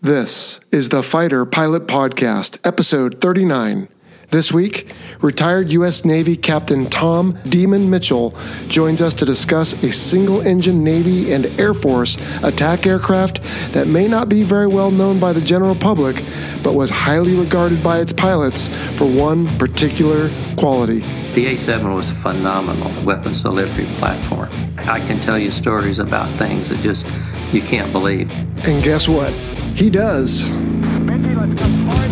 This is the Fighter Pilot Podcast, Episode 39. This week, retired U.S. Navy Captain Tom Demon Mitchell joins us to discuss a single-engine Navy and Air Force attack aircraft that may not be very well known by the general public, but was highly regarded by its pilots for one particular quality. The A-7 was phenomenal, the weapons delivery platform. I can tell you stories about things that just you can't believe. And guess what? He does. Benji, let's come forward.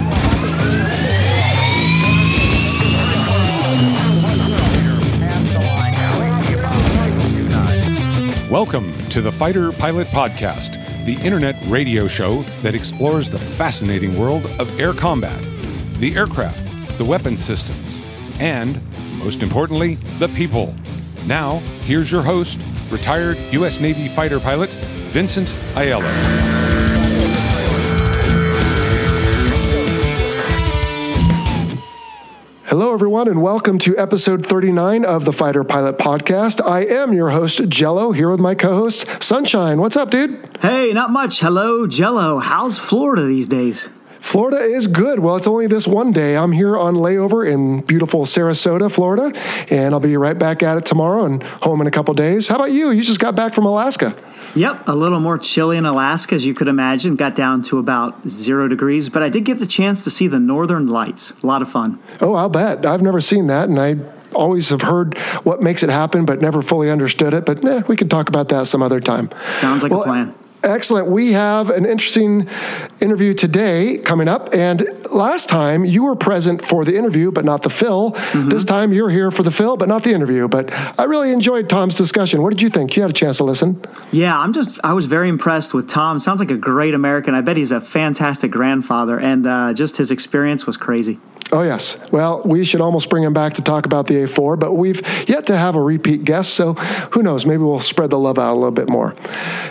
Welcome to the Fighter Pilot Podcast, the internet radio show that explores the fascinating world of air combat, the aircraft, the weapon systems, and, most importantly, the people. Now, here's your host, retired U.S. Navy fighter pilot, Vincent Aiello. Hello, everyone, and welcome to episode 39 of the Fighter Pilot Podcast. I am your host, Jello, here with my co-host, Sunshine. What's up, dude? Hey, not much. Hello, Jello. How's Florida these days? Florida is good. Well, it's only this one day. I'm here on layover in beautiful Sarasota, Florida, and I'll be right back at it tomorrow and home in a couple days. How about you? You just got back from Alaska. Yep, a little more chilly in Alaska, as you could imagine. Got down to about 0 degrees, but I did get the chance to see the Northern Lights. A lot of fun. Oh, I'll bet. I've never seen that, and I always have heard what makes it happen, but never fully understood it. But we can talk about that some other time. Sounds like a plan. Excellent. We have an interesting interview today coming up. And last time you were present for the interview, but not the fill. Mm-hmm. This time you're here for the fill, but not the interview. But I really enjoyed Tom's discussion. What did you think? You had a chance to listen. Yeah, I was very impressed with Tom. Sounds like a great American. I bet he's a fantastic grandfather. And just his experience was crazy. Oh, yes. Well, we should almost bring him back to talk about the A4, but we've yet to have a repeat guest, so who knows? Maybe we'll spread the love out a little bit more.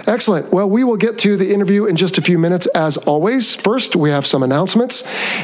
Excellent. Well, we will get to the interview in just a few minutes, as always. First, we have some announcements,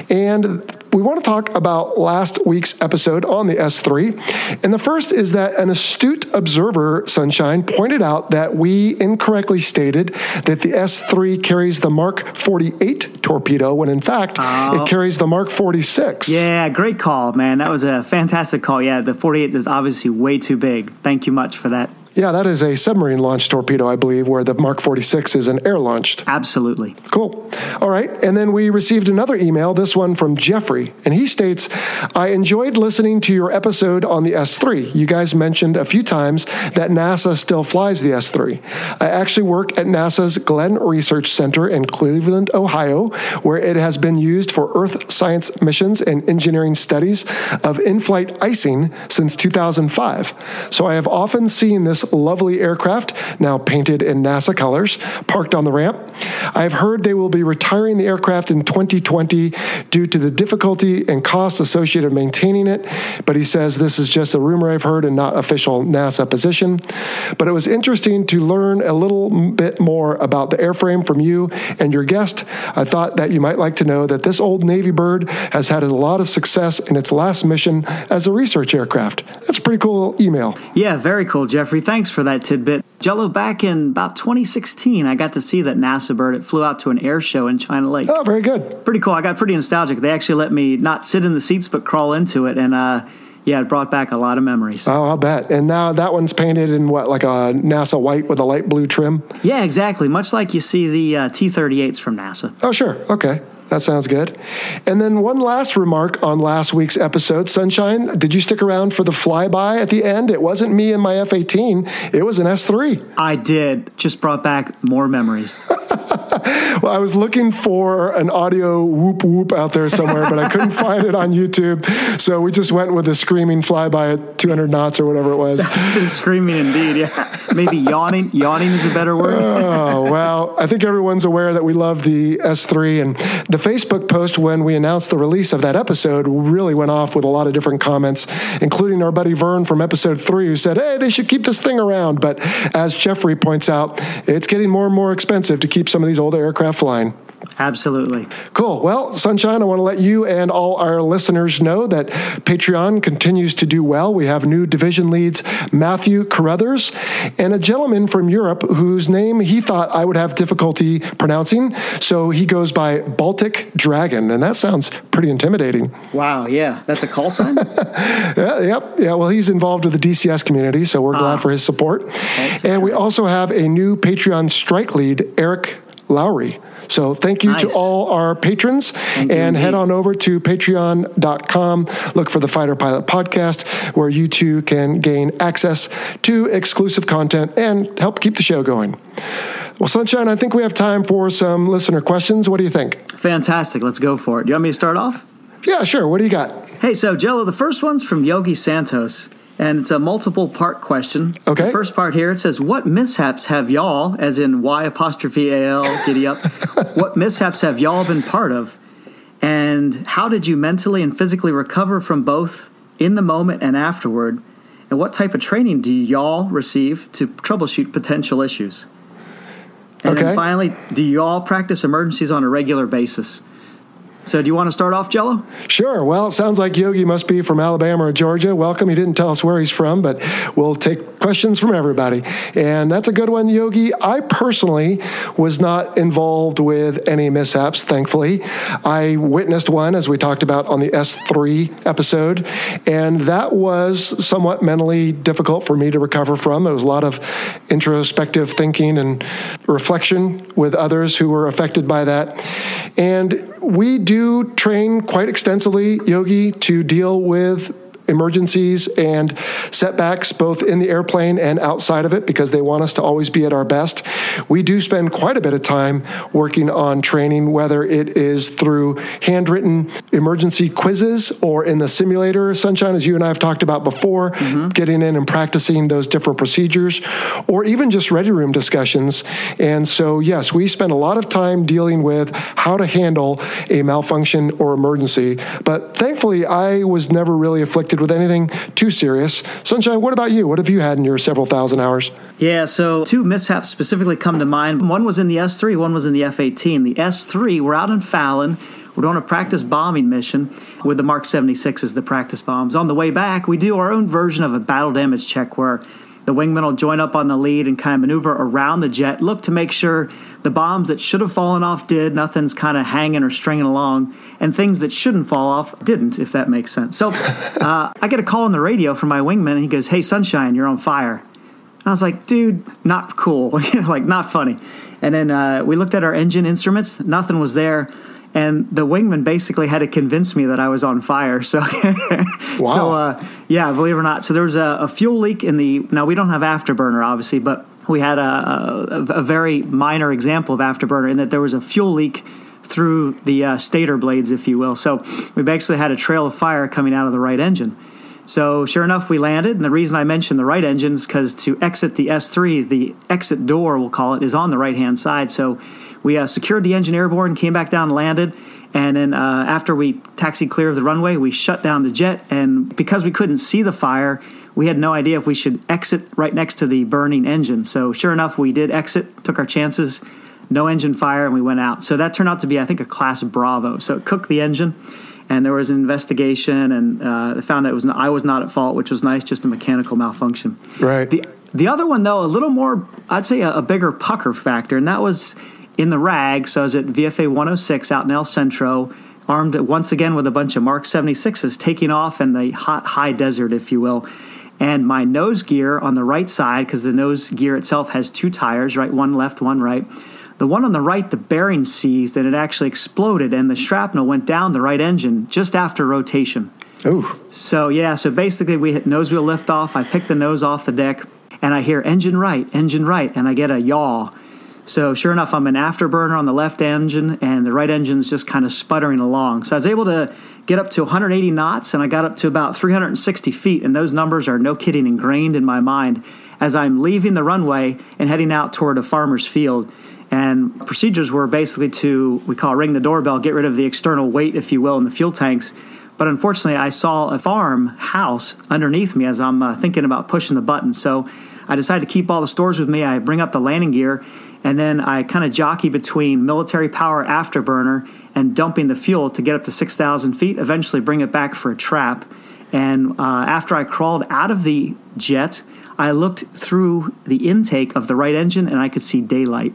and we want to talk about last week's episode on the S-3. And the first is that an astute observer, Sunshine, pointed out that we incorrectly stated that the S-3 carries the Mark 48 torpedo, when in fact, it carries the Mark 46. Yeah, great call, man. That was a fantastic call. Yeah, the 48 is obviously way too big. Thank you much for that. Yeah, that is a submarine-launched torpedo, I believe, where the Mark 46 is an air-launched. Absolutely. Cool. All right, and then we received another email, this one from Jeffrey, and he states, I enjoyed listening to your episode on the S-3. You guys mentioned a few times that NASA still flies the S-3. I actually work at NASA's Glenn Research Center in Cleveland, Ohio, where it has been used for Earth science missions and engineering studies of in-flight icing since 2005. So I have often seen this lovely aircraft, now painted in NASA colors, parked on the ramp. I've heard they will be retiring the aircraft in 2020 due to the difficulty and cost associated with maintaining it, but he says this is just a rumor I've heard and not official NASA position. But it was interesting to learn a little bit more about the airframe from you and your guest. I thought that you might like to know that this old Navy bird has had a lot of success in its last mission as a research aircraft. That's a pretty cool email. Yeah, very cool, Jeffrey. Thanks for that tidbit. Jello, back in about 2016, I got to see that NASA bird. It flew out to an air show in China Lake. Oh, very good. Pretty cool. I got pretty nostalgic. They actually let me not sit in the seats, but crawl into it. And it brought back a lot of memories. Oh, I'll bet. And now that one's painted in what, like a NASA white with a light blue trim? Yeah, exactly. Much like you see the T-38s from NASA. Oh, sure. Okay. That sounds good. And then one last remark on last week's episode. Sunshine, did you stick around for the flyby at the end? It wasn't me and my F-18. It was an S-3. I did. Just brought back more memories. Well, I was looking for an audio whoop whoop out there somewhere, but I couldn't find it on YouTube. So we just went with a screaming flyby at 200 knots or whatever it was. Screaming indeed, yeah. Maybe yawning. Yawning is a better word. Oh, well, I think everyone's aware that we love the S-3. And the Facebook post when we announced the release of that episode really went off with a lot of different comments, including our buddy Vern from episode 3 who said, hey, they should keep this thing around. But as Jeffrey points out, it's getting more and more expensive to keep some of these older aircraft flying. Absolutely. Cool. Well, Sunshine, I want to let you and all our listeners know that Patreon continues to do well. We have new division leads, Matthew Carruthers, and a gentleman from Europe whose name he thought I would have difficulty pronouncing. So he goes by Baltic Dragon, and that sounds pretty intimidating. Wow. Yeah. That's a call sign? Yep. Yeah. Well, he's involved with the DCS community, so we're glad for his support. Thanks, and we also have a new Patreon strike lead, Eric Lowry. So thank you to all our patrons, and head on over to patreon.com. Look for the Fighter Pilot Podcast, where you too can gain access to exclusive content and help keep the show going. Well, Sunshine, I think we have time for some listener questions. What do you think? Fantastic. Let's go for it. Do you want me to start off? Yeah, sure. What do you got? Hey, so Jello, the first one's from Yogi Santos. And it's a multiple-part question. Okay. The first part here, it says, what mishaps have y'all, as in Y'AL, giddy up, what mishaps have y'all been part of? And how did you mentally and physically recover from both in the moment and afterward? And what type of training do y'all receive to troubleshoot potential issues? And then finally, do y'all practice emergencies on a regular basis? So do you want to start off, Jello? Sure. Well, it sounds like Yogi must be from Alabama or Georgia. Welcome. He didn't tell us where he's from, but we'll take questions from everybody. And that's a good one, Yogi. I personally was not involved with any mishaps, thankfully. I witnessed one, as we talked about on the S3 episode, and that was somewhat mentally difficult for me to recover from. It was a lot of introspective thinking and reflection with others who were affected by that. And we do train quite extensively, Yogi, to deal with emergencies and setbacks both in the airplane and outside of it because they want us to always be at our best. We do spend quite a bit of time working on training, whether it is through handwritten emergency quizzes or in the simulator, Sunshine, as you and I have talked about before, getting in and practicing those different procedures, or even just ready room discussions. And so, yes, we spend a lot of time dealing with how to handle a malfunction or emergency. But thankfully, I was never really afflicted with anything too serious. Sunshine, what about you? What have you had in your several thousand hours? Yeah, so two mishaps specifically come to mind. One was in the S-3, one was in the F-18. The S-3, we're out in Fallon. We're doing a practice bombing mission with the Mark 46 as the practice bombs. On the way back, we do our own version of a battle damage check where the wingman will join up on the lead and kind of maneuver around the jet, look to make sure the bombs that should have fallen off did, nothing's kind of hanging or stringing along, and things that shouldn't fall off didn't, if that makes sense. So I get a call on the radio from my wingman, and he goes, hey, Sunshine, you're on fire. And I was like, dude, not cool, like not funny. And then we looked at our engine instruments, nothing was there. And the wingman basically had to convince me that I was on fire. So, yeah, believe it or not. So there was a fuel leak in the, now we don't have afterburner, obviously, but we had a very minor example of afterburner in that there was a fuel leak through the stator blades, if you will. So we basically had a trail of fire coming out of the right engine. So sure enough, we landed. And the reason I mentioned the right engine is because to exit the S3, the exit door, we'll call it, is on the right-hand side. So we secured the engine airborne, came back down, landed, and then after we taxied clear of the runway, we shut down the jet, and because we couldn't see the fire, we had no idea if we should exit right next to the burning engine. So sure enough, we did exit, took our chances, no engine fire, and we went out. So that turned out to be, I think, a Class Bravo. So it cooked the engine, and there was an investigation, and they found out I was not at fault, which was nice, just a mechanical malfunction. Right. The other one, though, a little more, I'd say a bigger pucker factor, and that was in the rag. So I was at VFA 106 out in El Centro, armed once again with a bunch of Mark 76s, taking off in the hot, high desert, if you will. And my nose gear on the right side, because the nose gear itself has two tires, right? One left, one right. The one on the right, the bearing seized, and it actually exploded, and the shrapnel went down the right engine just after rotation. Ooh. So, yeah, so basically we hit nose wheel liftoff. I picked the nose off the deck, and I hear engine right, and I get a yaw. So sure enough, I'm an afterburner on the left engine, and the right engine's just kind of sputtering along. So I was able to get up to 180 knots, and I got up to about 360 feet, and those numbers are, no kidding, ingrained in my mind as I'm leaving the runway and heading out toward a farmer's field. And procedures were basically to, we call ring the doorbell, get rid of the external weight, if you will, in the fuel tanks. But unfortunately, I saw a farmhouse underneath me as I'm thinking about pushing the button. So I decided to keep all the stores with me. I bring up the landing gear, and then I kind of jockey between military power afterburner and dumping the fuel to get up to 6,000 feet, eventually bring it back for a trap. And after I crawled out of the jet, I looked through the intake of the right engine, and I could see daylight.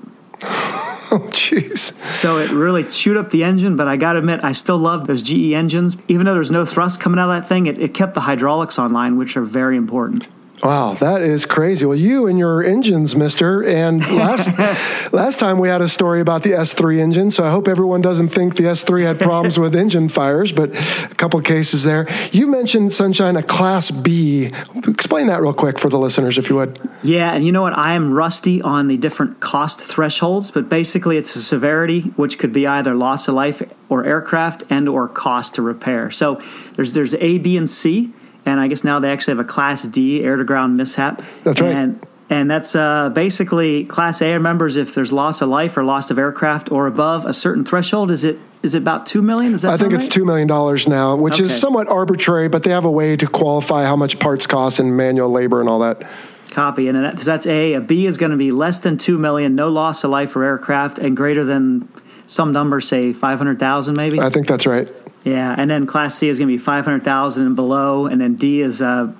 Oh, jeez. So it really chewed up the engine, but I got to admit, I still love those GE engines. Even though there's no thrust coming out of that thing, it kept the hydraulics online, which are very important. Wow, that is crazy. Well, you and your engines, mister. And last time we had a story about the S-3 engine, so I hope everyone doesn't think the S-3 had problems with engine fires, but a couple of cases there. You mentioned, Sunshine, a Class B. Explain that real quick for the listeners, if you would. Yeah, and you know what? I am rusty on the different cost thresholds, but basically it's a severity, which could be either loss of life or aircraft and or cost to repair. So there's A, B, and C. And I guess now they actually have a Class D, air-to-ground mishap. That's right. And that's basically Class A remembers if there's loss of life or loss of aircraft or above a certain threshold. Is it about $2 million? Does that sound right? I think it's $2 million now, which is somewhat arbitrary, but they have a way to qualify how much parts cost and manual labor and all that. Copy. And that's A. A B is going to be less than $2 million, no loss of life or aircraft, and greater than some number, say 500,000 maybe. I think that's right. Yeah, and then Class C is going to be 500,000 and below, and then D is more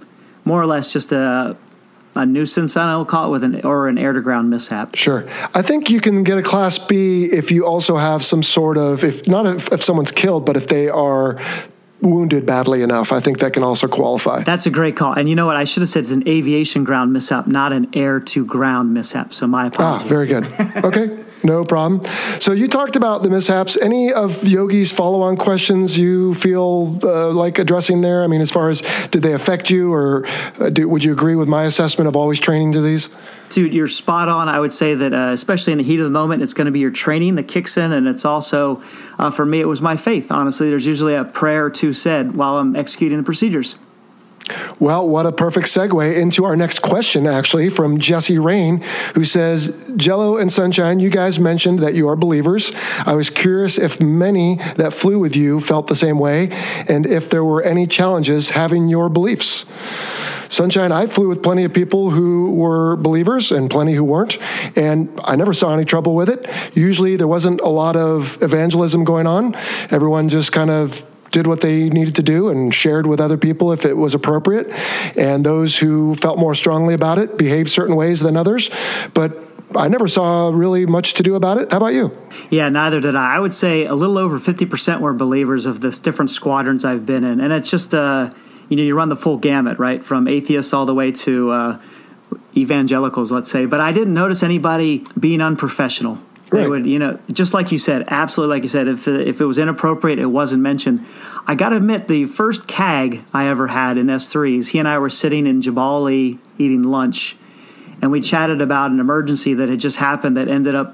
or less just a nuisance, I would call it, or an air-to-ground mishap. Sure. I think you can get a Class B if you also have some sort of, if someone's killed, but if they are wounded badly enough, I think that can also qualify. That's a great call. And you know what? I should have said it's an aviation ground mishap, not an air-to-ground mishap, so my apologies. Ah, very good. Okay. No problem. So you talked about the mishaps. Any of Yogi's follow-on questions you feel like addressing there? I mean, as far as did they affect you, or would you agree with my assessment of always training to these? Dude, you're spot on. I would say that especially in the heat of the moment, it's going to be your training that kicks in, and it's also, for me, it was my faith. Honestly, there's usually a prayer or two said while I'm executing the procedures. Well, what a perfect segue into our next question, actually, from Jesse Rain, who says, Jello and Sunshine, you guys mentioned that you are believers. I was curious if many that flew with you felt the same way, and if there were any challenges having your beliefs. Sunshine, I flew with plenty of people who were believers and plenty who weren't, and I never saw any trouble with it. Usually there wasn't a lot of evangelism going on. Everyone just kind of did what they needed to do and shared with other people if it was appropriate. And those who felt more strongly about it behaved certain ways than others. But I never saw really much to do about it. How about you? Yeah, neither did I. I would say a little over 50% were believers of this different squadrons I've been in. And it's just, you run the full gamut, right? From atheists all the way to evangelicals, let's say. But I didn't notice anybody being unprofessional. Right. They would, just like you said, absolutely like you said, if it was inappropriate, it wasn't mentioned. I got to admit, the first CAG I ever had in S3s, he and I were sitting in Jabali eating lunch, and we chatted about an emergency that had just happened that ended up,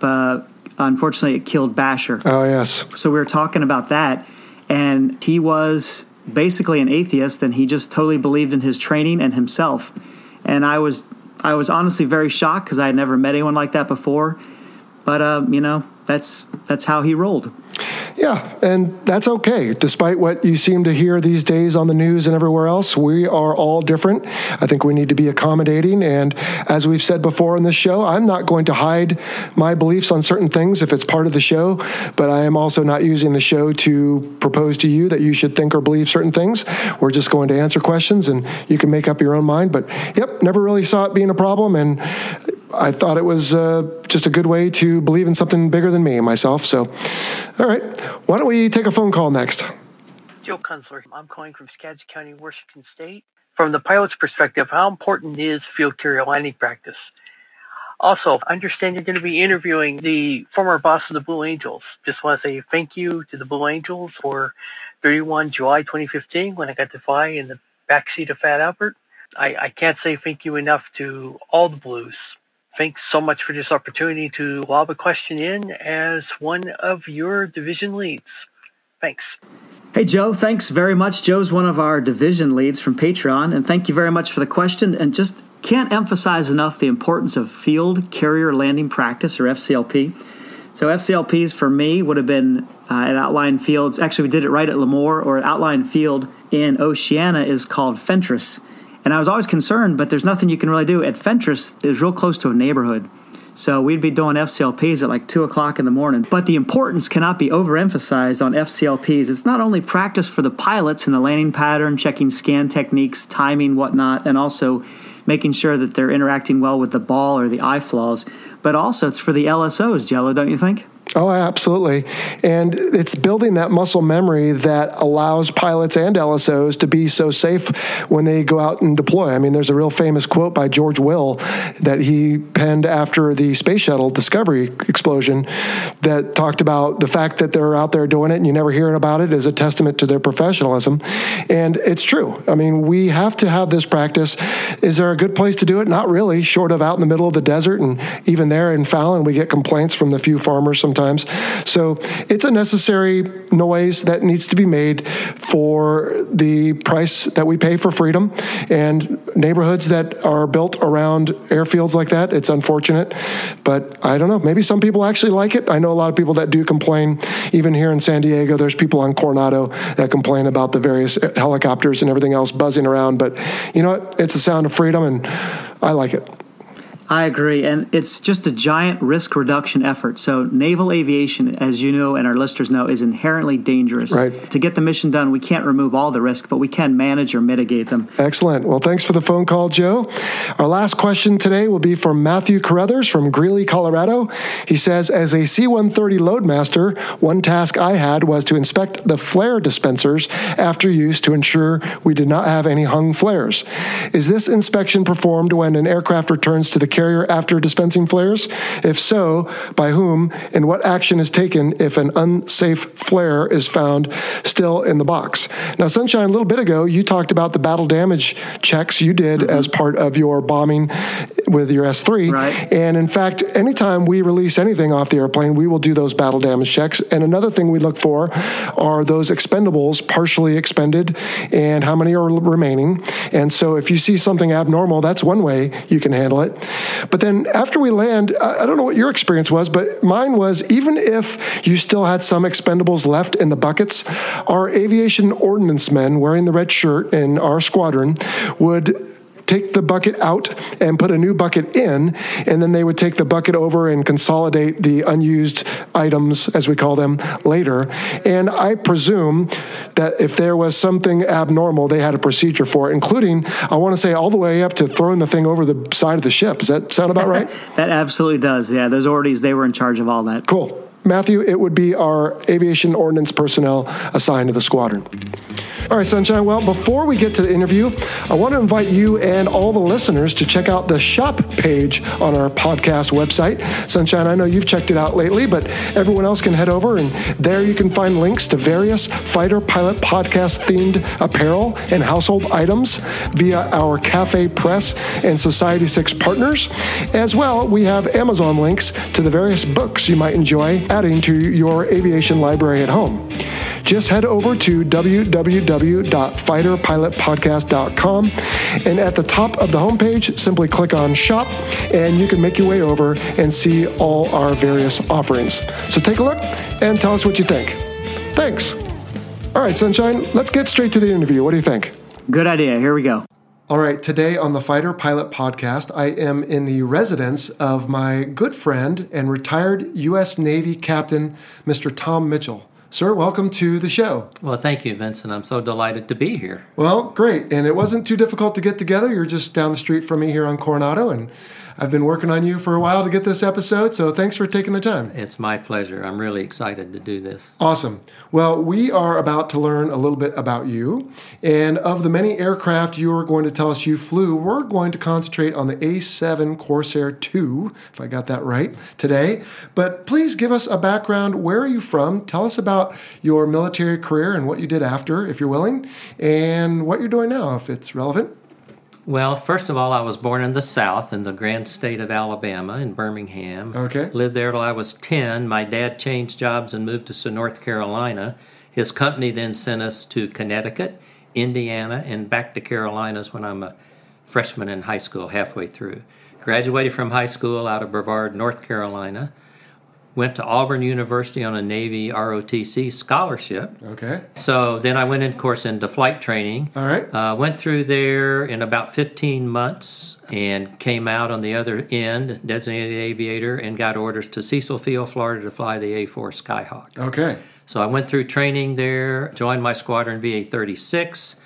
unfortunately, it killed Basher. Oh, yes. So we were talking about that, and he was basically an atheist, and he just totally believed in his training and himself. And I was honestly very shocked because I had never met anyone like that before. But, that's how he rolled. Yeah, and that's okay. Despite what you seem to hear these days on the news and everywhere else, we are all different. I think we need to be accommodating. And as we've said before on this show, I'm not going to hide my beliefs on certain things if it's part of the show, but I am also not using the show to propose to you that you should think or believe certain things. We're just going to answer questions, and you can make up your own mind. But, yep, never really saw it being a problem, and I thought it was just a good way to believe in something bigger than me and myself. So, all right. Why don't we take a phone call next? Joe Kunzler. I'm calling from Skagit County, Washington State. From the pilot's perspective, how important is field carrier landing practice? Also, I understand you're going to be interviewing the former boss of the Blue Angels. Just want to say thank you to the Blue Angels for 31 July 2015 when I got to fly in the backseat of Fat Albert. I can't say thank you enough to all the Blues. Thanks so much for this opportunity to lob a question in as one of your division leads. Thanks. Hey, Joe. Thanks very much. Joe's one of our division leads from Patreon, and thank you very much for the question. And just can't emphasize enough the importance of Field Carrier Landing Practice, or FCLP. So FCLPs for me would have been at outlying fields. Actually, we did it right at Lemoore, or at outlying field in Oceania is called Fentress. And I was always concerned, but there's nothing you can really do. At Fentress, it was real close to a neighborhood. So we'd be doing FCLPs at like 2 o'clock in the morning. But the importance cannot be overemphasized on FCLPs. It's not only practice for the pilots in the landing pattern, checking scan techniques, timing, whatnot, and also making sure that they're interacting well with the ball or the eye flaws, but also it's for the LSOs, Jello, don't you think? Oh, absolutely. And it's building that muscle memory that allows pilots and LSOs to be so safe when they go out and deploy. I mean, there's a real famous quote by George Will that he penned after the Space Shuttle Discovery explosion that talked about the fact that they're out there doing it and you never hear about it is a testament to their professionalism. And it's true. I mean, we have to have this practice. Is there a good place to do it? Not really, short of out in the middle of the desert. And even there in Fallon, we get complaints from the few farmers sometimes. So it's a necessary noise that needs to be made for the price that we pay for freedom and neighborhoods that are built around airfields like that. It's unfortunate, but I don't know. Maybe some people actually like it. I know a lot of people that do complain. Even here in San Diego, there's people on Coronado that complain about the various helicopters and everything else buzzing around. But you know what? It's the sound of freedom, and I like it. I agree, and it's just a giant risk reduction effort. So naval aviation, as you know and our listeners know, is inherently dangerous. Right. To get the mission done, we can't remove all the risk, but we can manage or mitigate them. Excellent. Well, thanks for the phone call, Joe. Our last question today will be from Matthew Carruthers from Greeley, Colorado. He says, as a C-130 loadmaster, one task I had was to inspect the flare dispensers after use to ensure we did not have any hung flares. Is this inspection performed when an aircraft returns to the carrier after dispensing flares? If so, by whom, and what action is taken if an unsafe flare is found still in the box? Now, Sunshine, a little bit ago, you talked about the battle damage checks you did as part of your bombing with your S-3. Right. And in fact, anytime we release anything off the airplane, we will do those battle damage checks. And another thing we look for are those expendables partially expended and how many are remaining. And so if you see something abnormal, that's one way you can handle it. But then after we land, I don't know what your experience was, but mine was even if you still had some expendables left in the buckets, our aviation ordnance men wearing the red shirt in our squadron would take the bucket out and put a new bucket in, and then they would take the bucket over and consolidate the unused items, as we call them, later. And I presume that if there was something abnormal, they had a procedure for it, including, I want to say, all the way up to throwing the thing over the side of the ship. Does that sound about right? That absolutely does, yeah. Those orties, they were in charge of all that. Cool. Matthew, it would be our aviation ordnance personnel assigned to the squadron. All right, Sunshine. Well, before we get to the interview, I want to invite you and all the listeners to check out the shop page on our podcast website. Sunshine, I know you've checked it out lately, but everyone else can head over, and there you can find links to various Fighter Pilot podcast-themed apparel and household items via our Cafe Press and Society 6 partners. As well, we have Amazon links to the various books you might enjoy adding to your aviation library at home. Just head over to www.fighterpilotpodcast.com, and at the top of the homepage, simply click on Shop, and you can make your way over and see all our various offerings. So take a look and tell us what you think. Thanks. All right, Sunshine, let's get straight to the interview. What do you think? Good idea. Here we go. All right, today on the Fighter Pilot Podcast, I am in the residence of my good friend and retired U.S. Navy captain, Mr. Tom Mitchell. Sir, welcome to the show. Well, thank you, Vincent. I'm so delighted to be here. Well, great. And it wasn't too difficult to get together. You're just down the street from me here on Coronado, and I've been working on you for a while to get this episode, so thanks for taking the time. It's my pleasure. I'm really excited to do this. Awesome. Well, we are about to learn a little bit about you, and of the many aircraft you are going to tell us you flew, we're going to concentrate on the A-7 Corsair II, if I got that right, today. But please give us a background. Where are you from? Tell us about your military career and what you did after, if you're willing, and what you're doing now, if it's relevant. Well, first of all, I was born in the South, in the grand state of Alabama, in Birmingham. Okay. Lived there till I was 10. My dad changed jobs and moved us to North Carolina. His company then sent us to Connecticut, Indiana, and back to Carolinas when I'm a freshman in high school, halfway through. Graduated from high school out of Brevard, North Carolina. Went to Auburn University on a Navy ROTC scholarship. Okay. So then I went, of course, into flight training. All right. Went through there in about 15 months and came out on the other end, designated aviator, and got orders to Cecil Field, Florida, to fly the A-4 Skyhawk. Okay. So I went through training there, joined my squadron VA-46,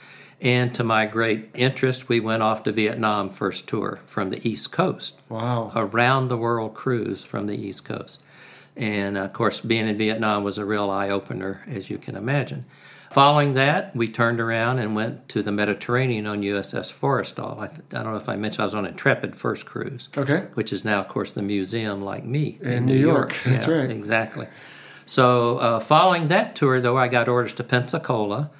and to my great interest, we went off to Vietnam first tour from the East Coast. Wow. Around-the-world cruise from the East Coast. And, of course, being in Vietnam was a real eye-opener, as you can imagine. Following that, we turned around and went to the Mediterranean on USS Forrestal. I don't know if I mentioned I was on Intrepid first cruise, okay, which is now, of course, the museum like me. In New York. That's right. Exactly. So following that tour, though, I got orders to Pensacola,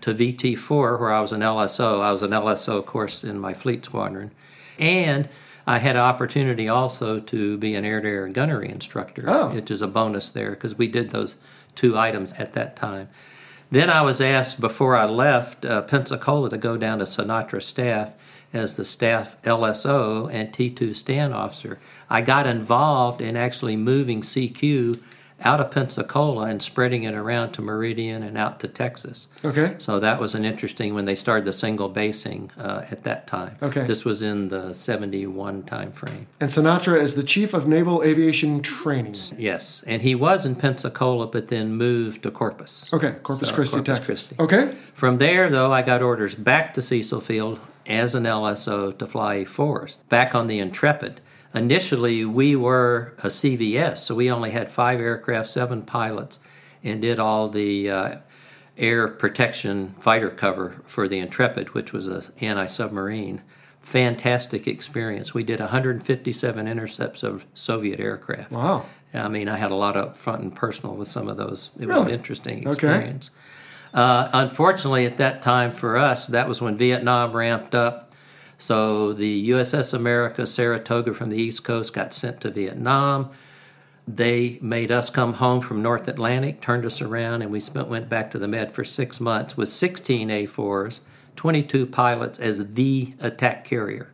to VT-4, where I was an LSO. I was an LSO, of course, in my fleet squadron. And I had an opportunity also to be an air-to-air gunnery instructor, which is a bonus there, because we did those two items at that time. Then I was asked before I left Pensacola to go down to CNATRA staff as the staff LSO and T2 stand officer. I got involved in actually moving CQ out of Pensacola and spreading it around to Meridian and out to Texas. Okay. So that was an interesting when they started the single basing at that time. Okay. This was in the 71 time frame. And CNATRA is the Chief of Naval Aviation Training. Yes, and he was in Pensacola but then moved to Corpus. Okay, Corpus Christi, Texas. Okay. From there, though, I got orders back to Cecil Field as an LSO to fly A-4s, back on the Intrepid. Initially, we were a CVS, so we only had 5 aircraft, 7 pilots, and did all the air protection fighter cover for the Intrepid, which was an anti-submarine. Fantastic experience. We did 157 intercepts of Soviet aircraft. Wow. I mean, I had a lot up front and personal with some of those. It was an interesting experience. Okay. Unfortunately, at that time for us, that was when Vietnam ramped up. So the USS America, Sarasota from the East Coast, got sent to Vietnam. They made us come home from North Atlantic, turned us around, and we went back to the Med for 6 months with 16 A-4s, 22 pilots as the attack carrier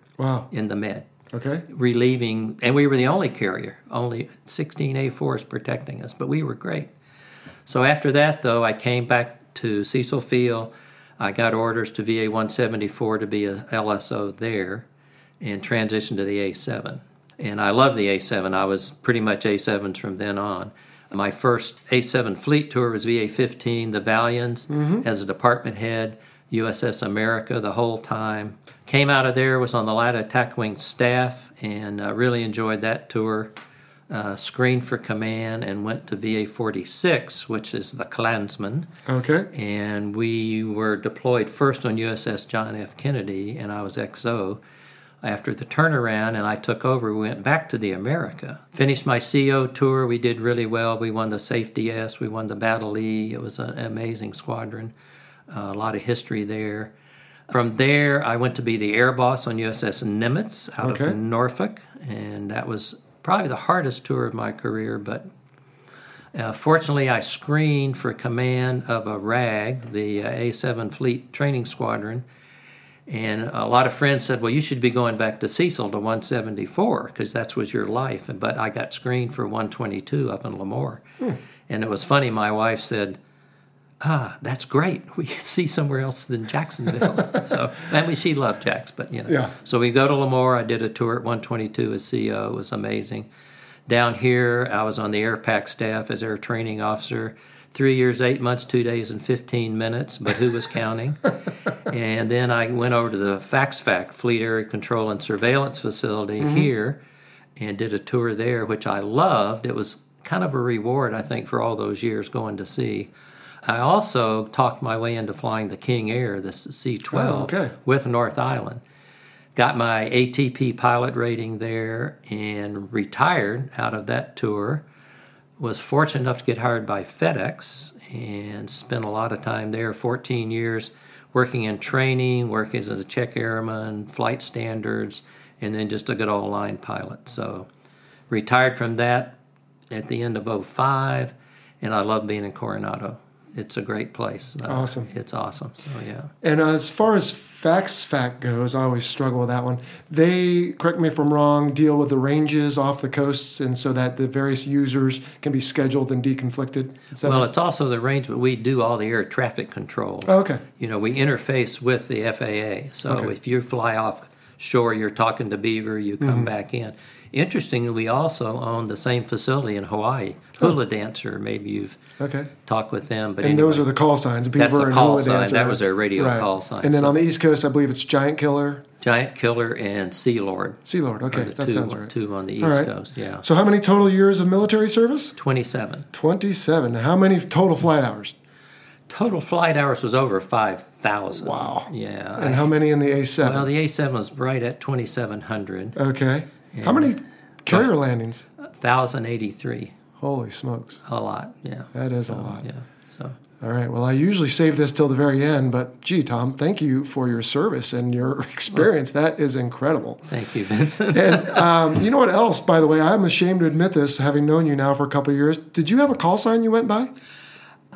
in the Med. Okay. Relieving, and we were the only carrier, only 16 A-4s protecting us, but we were great. So after that, though, I came back to Cecil Field. I got orders to VA-174 to be a LSO there and transitioned to the A-7. And I love the A-7. I was pretty much A-7s from then on. My first A-7 fleet tour was VA-15, the Valians, as a department head, USS America the whole time. Came out of there, was on the light attack wing staff, and really enjoyed that tour. Screened for command and went to VA-46, which is the Klansman. Okay. And we were deployed first on USS John F. Kennedy, and I was XO. After the turnaround, and I took over, we went back to the America. Finished my CO tour. We did really well. We won the Safety S. We won the Battle E. It was an amazing squadron. A lot of history there. From there, I went to be the air boss on USS Nimitz out of Norfolk, and that was probably the hardest tour of my career, but fortunately I screened for command of a RAG, the A-7 Fleet Training Squadron, and a lot of friends said, well, you should be going back to Cecil to 174, because that was your life, but I got screened for 122 up in Lemoore. And it was funny, my wife said, that's great. We could see somewhere else than Jacksonville. She loved Jax, but you know. Yeah. So we go to Lemoore. I did a tour at 122 as CO. It was amazing. Down here, I was on the Air Pac staff as air training officer. 3 years, 8 months, 2 days, and 15 minutes, but who was counting? And then I went over to the FACSFAC, Fleet Area Control and Surveillance Facility here, and did a tour there, which I loved. It was kind of a reward, I think, for all those years going to sea. I also talked my way into flying the King Air, the C-12, with North Island. Got my ATP pilot rating there and retired out of that tour. Was fortunate enough to get hired by FedEx and spent a lot of time there, 14 years, working in training, working as a check airman, flight standards, and then just a good old line pilot. So retired from that at the end of 2005, and I love being in Coronado. It's a great place. Awesome. It's awesome. So, yeah. And as far as FACSFAC goes, I always struggle with that one. They, correct me if I'm wrong, deal with the ranges off the coasts, and so that the various users can be scheduled and deconflicted. Well, it's also the range, but we do all the air traffic control. Oh, okay. You know, we interface with the FAA. So if you fly offshore, you're talking to Beaver, you come back in. Interestingly, we also own the same facility in Hawaii, Hula Dancer. Maybe you've talked with them. But anyway, those are the call signs, Beaver and Hula Dancer. That's the call sign. That was their radio call sign. And then on the East Coast, I believe it's Giant Killer and Sea Lord. Sea Lord, okay. That sounds right. Two on the East Coast, yeah. So how many total years of military service? 27. How many total flight hours? Total flight hours was over 5,000. Wow. Yeah. And how many in the A-7? Well, the A-7 was right at 2,700. Okay. And how many carrier landings? 1,083. Holy smokes. A lot, yeah. That is a lot. Yeah. So. All right. Well, I usually save this till the very end, but gee, Tom, thank you for your service and your experience. That is incredible. Thank you, Vincent. And you know what else, by the way? I'm ashamed to admit this, having known you now for a couple of years. Did you have a call sign you went by?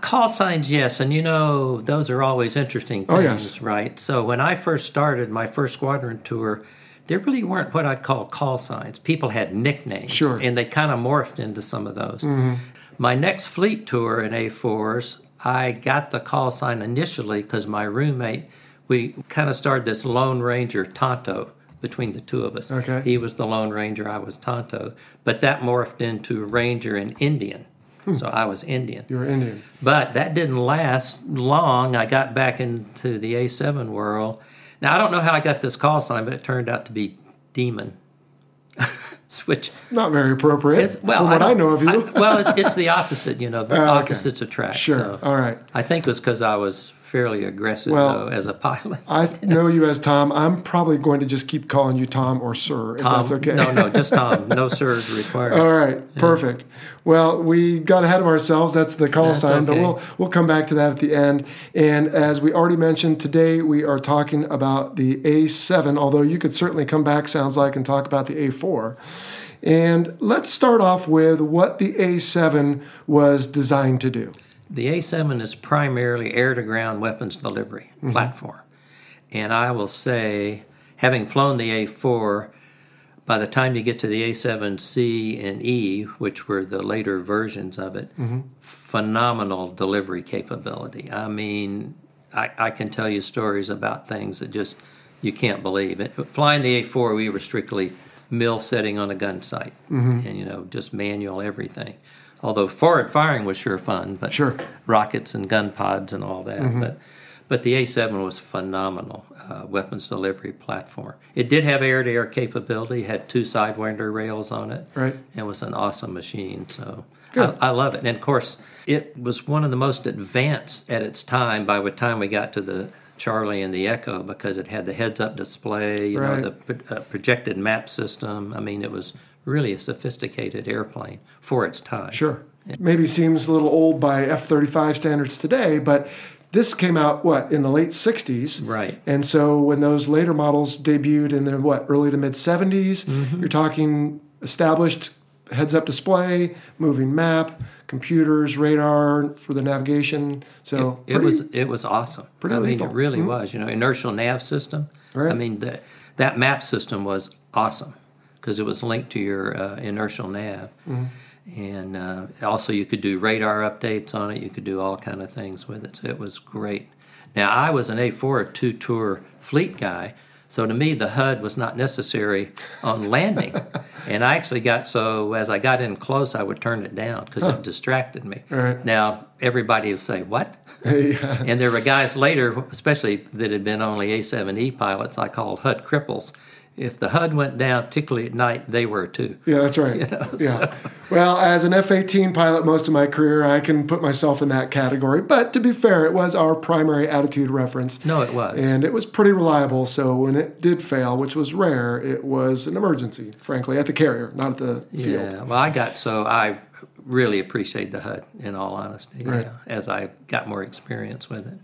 Call signs, yes. And you know, those are always interesting things, right? So when I first started my first squadron tour, there really weren't what I'd call call signs. People had nicknames, and they kind of morphed into some of those. Mm-hmm. My next fleet tour in A-4s, I got the call sign initially because my roommate, we kind of started this Lone Ranger Tonto between the two of us. Okay. He was the Lone Ranger, I was Tonto. But that morphed into Ranger and Indian. So I was Indian. You were Indian. But that didn't last long. I got back into the A-7 world. Now, I don't know how I got this call sign, but it turned out to be Demon. Which it's not very appropriate from what I know of you. It's the opposite, you know. Opposites attract. Sure. So all right. I think it was because I was fairly aggressive, though, as a pilot. I know you as Tom. I'm probably going to just keep calling you Tom or Sir, if that's okay. No, just Tom. No Sir is required. All right. Yeah. Perfect. Well, we got ahead of ourselves. That's the call sign, but we'll come back to that at the end. And as we already mentioned, today we are talking about the A-7, although you could certainly come back, sounds like, and talk about the A-4. And let's start off with what the A-7 was designed to do. The A-7 is primarily air-to-ground weapons delivery platform. And I will say, having flown the A-4, by the time you get to the A-7C and E, which were the later versions of it, phenomenal delivery capability. I mean, I can tell you stories about things that just you can't believe. Flying the A-4, we were strictly mill setting on a gun sight, and, you know, just manual everything. Although forward firing was sure fun, but rockets and gun pods and all that. But the A-7 was phenomenal weapons delivery platform. It did have air-to-air capability, had two sidewinder rails on it, and was an awesome machine. So I love it. And, of course, it was one of the most advanced at its time by the time we got to the Charlie and the Echo, because it had the heads-up display, you know, the projected map system. I mean, it was really a sophisticated airplane for its time. Sure. Yeah. Maybe seems a little old by F-35 standards today, but this came out, in the late 60s? Right. And so when those later models debuted in the, early to mid-70s, you're talking established heads-up display, moving map, computers, radar for the navigation. So it was awesome. Pretty lethal. I mean, it really was. You know, inertial nav system. Right. I mean, that map system was awesome, because it was linked to your inertial nav. And also you could do radar updates on it. You could do all kind of things with it. So it was great. Now, I was an A-4 or two-tour fleet guy, so to me the HUD was not necessary on landing. And I actually as I got in close, I would turn it down because it distracted me. Right. Now, everybody would say, what? Yeah. And there were guys later, especially that had been only A-7E pilots, I called HUD cripples. If the HUD went down, particularly at night, they were too. Yeah, that's right. You know, so. Well, as an F-18 pilot most of my career, I can put myself in that category. But to be fair, it was our primary attitude reference. No, it was. And it was pretty reliable. So when it did fail, which was rare, it was an emergency, frankly, at the carrier, not at the field. Yeah, well, I really appreciate the HUD, in all honesty, right, as I got more experience with it.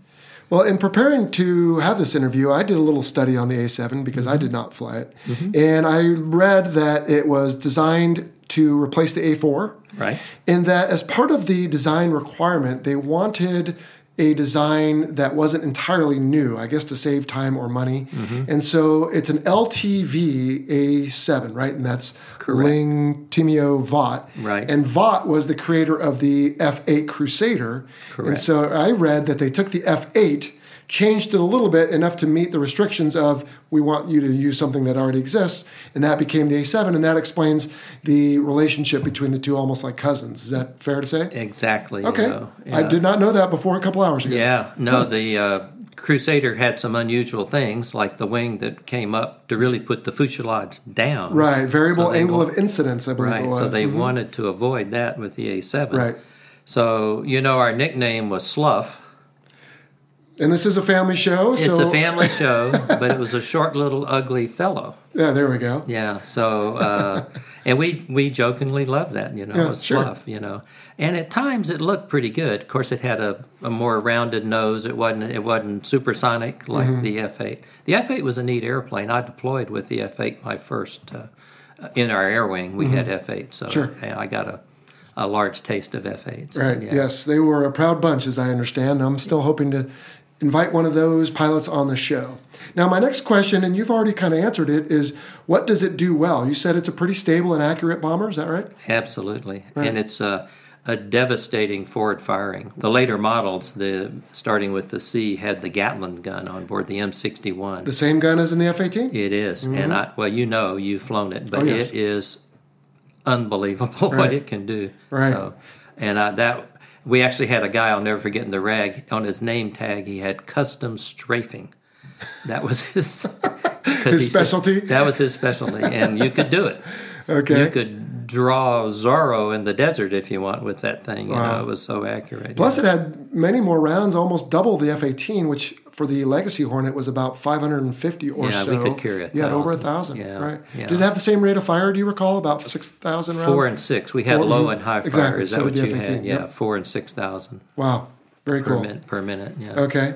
Well, in preparing to have this interview, I did a little study on the A-7 because I did not fly it. Mm-hmm. And I read that it was designed to replace the A-4. Right. And that as part of the design requirement, they wanted a design that wasn't entirely new, I guess to save time or money. Mm-hmm. And so it's an LTV A7, right? And that's Ling Timio Vaught. Right. And Vaught was the creator of the F-8 Crusader. Correct. And so I read that they took the F-8, changed it a little bit enough to meet the restrictions of we want you to use something that already exists, and that became the A7, and that explains the relationship between the two almost like cousins. Is that fair to say? Exactly. Okay. Yeah. I did not know that before a couple hours ago. Yeah. No, but the Crusader had some unusual things, like the wing that came up to really put the fuselage down. Right. Variable angle of incidence, I believe it was. Right. So they wanted to avoid that with the A7. Right. So, you know, our nickname was Slough. And this is a family show. It's a family show, but it was a short, little, ugly fellow. Yeah, there we go. Yeah, so, and we jokingly loved that, you know, yeah, it was Slough, you know. And at times it looked pretty good. Of course, it had a more rounded nose. It wasn't supersonic like the F-8. The F-8 was a neat airplane. I deployed with the F-8 my first, in our air wing, we had F-8. So I got a large taste of F-8s. So, right, yeah. Yes, they were a proud bunch, as I understand. I'm still hoping to invite one of those pilots on the show. Now, my next question, and you've already kind of answered it, is what does it do well? You said it's a pretty stable and accurate bomber. Is that right? Absolutely. Right. And it's a devastating forward firing. The later models, starting with the C, had the Gatlin gun on board, the M61. The same gun as in the F-18? It is. Mm-hmm. And, you've flown it, but it is unbelievable what it can do. Right. So, and we actually had a guy, I'll never forget, in the rag, on his name tag, he had custom strafing. That was his specialty? That was his specialty, and you could do it. Okay. You could draw Zorro in the desert if you want with that thing. Wow. You know, it was so accurate. Plus, it had many more rounds, almost double the F-18, which for the Legacy Hornet was about 550 or so. Yeah, we could carry 1,000. Yeah, over 1,000, right. Yeah. Did it have the same rate of fire, do you recall, about 6,000 rounds? 4 and 6. We had low and high fire. Exactly. Is that what you had? Yeah, 4 and 6,000. Wow, very cool. Per minute, yeah. Okay.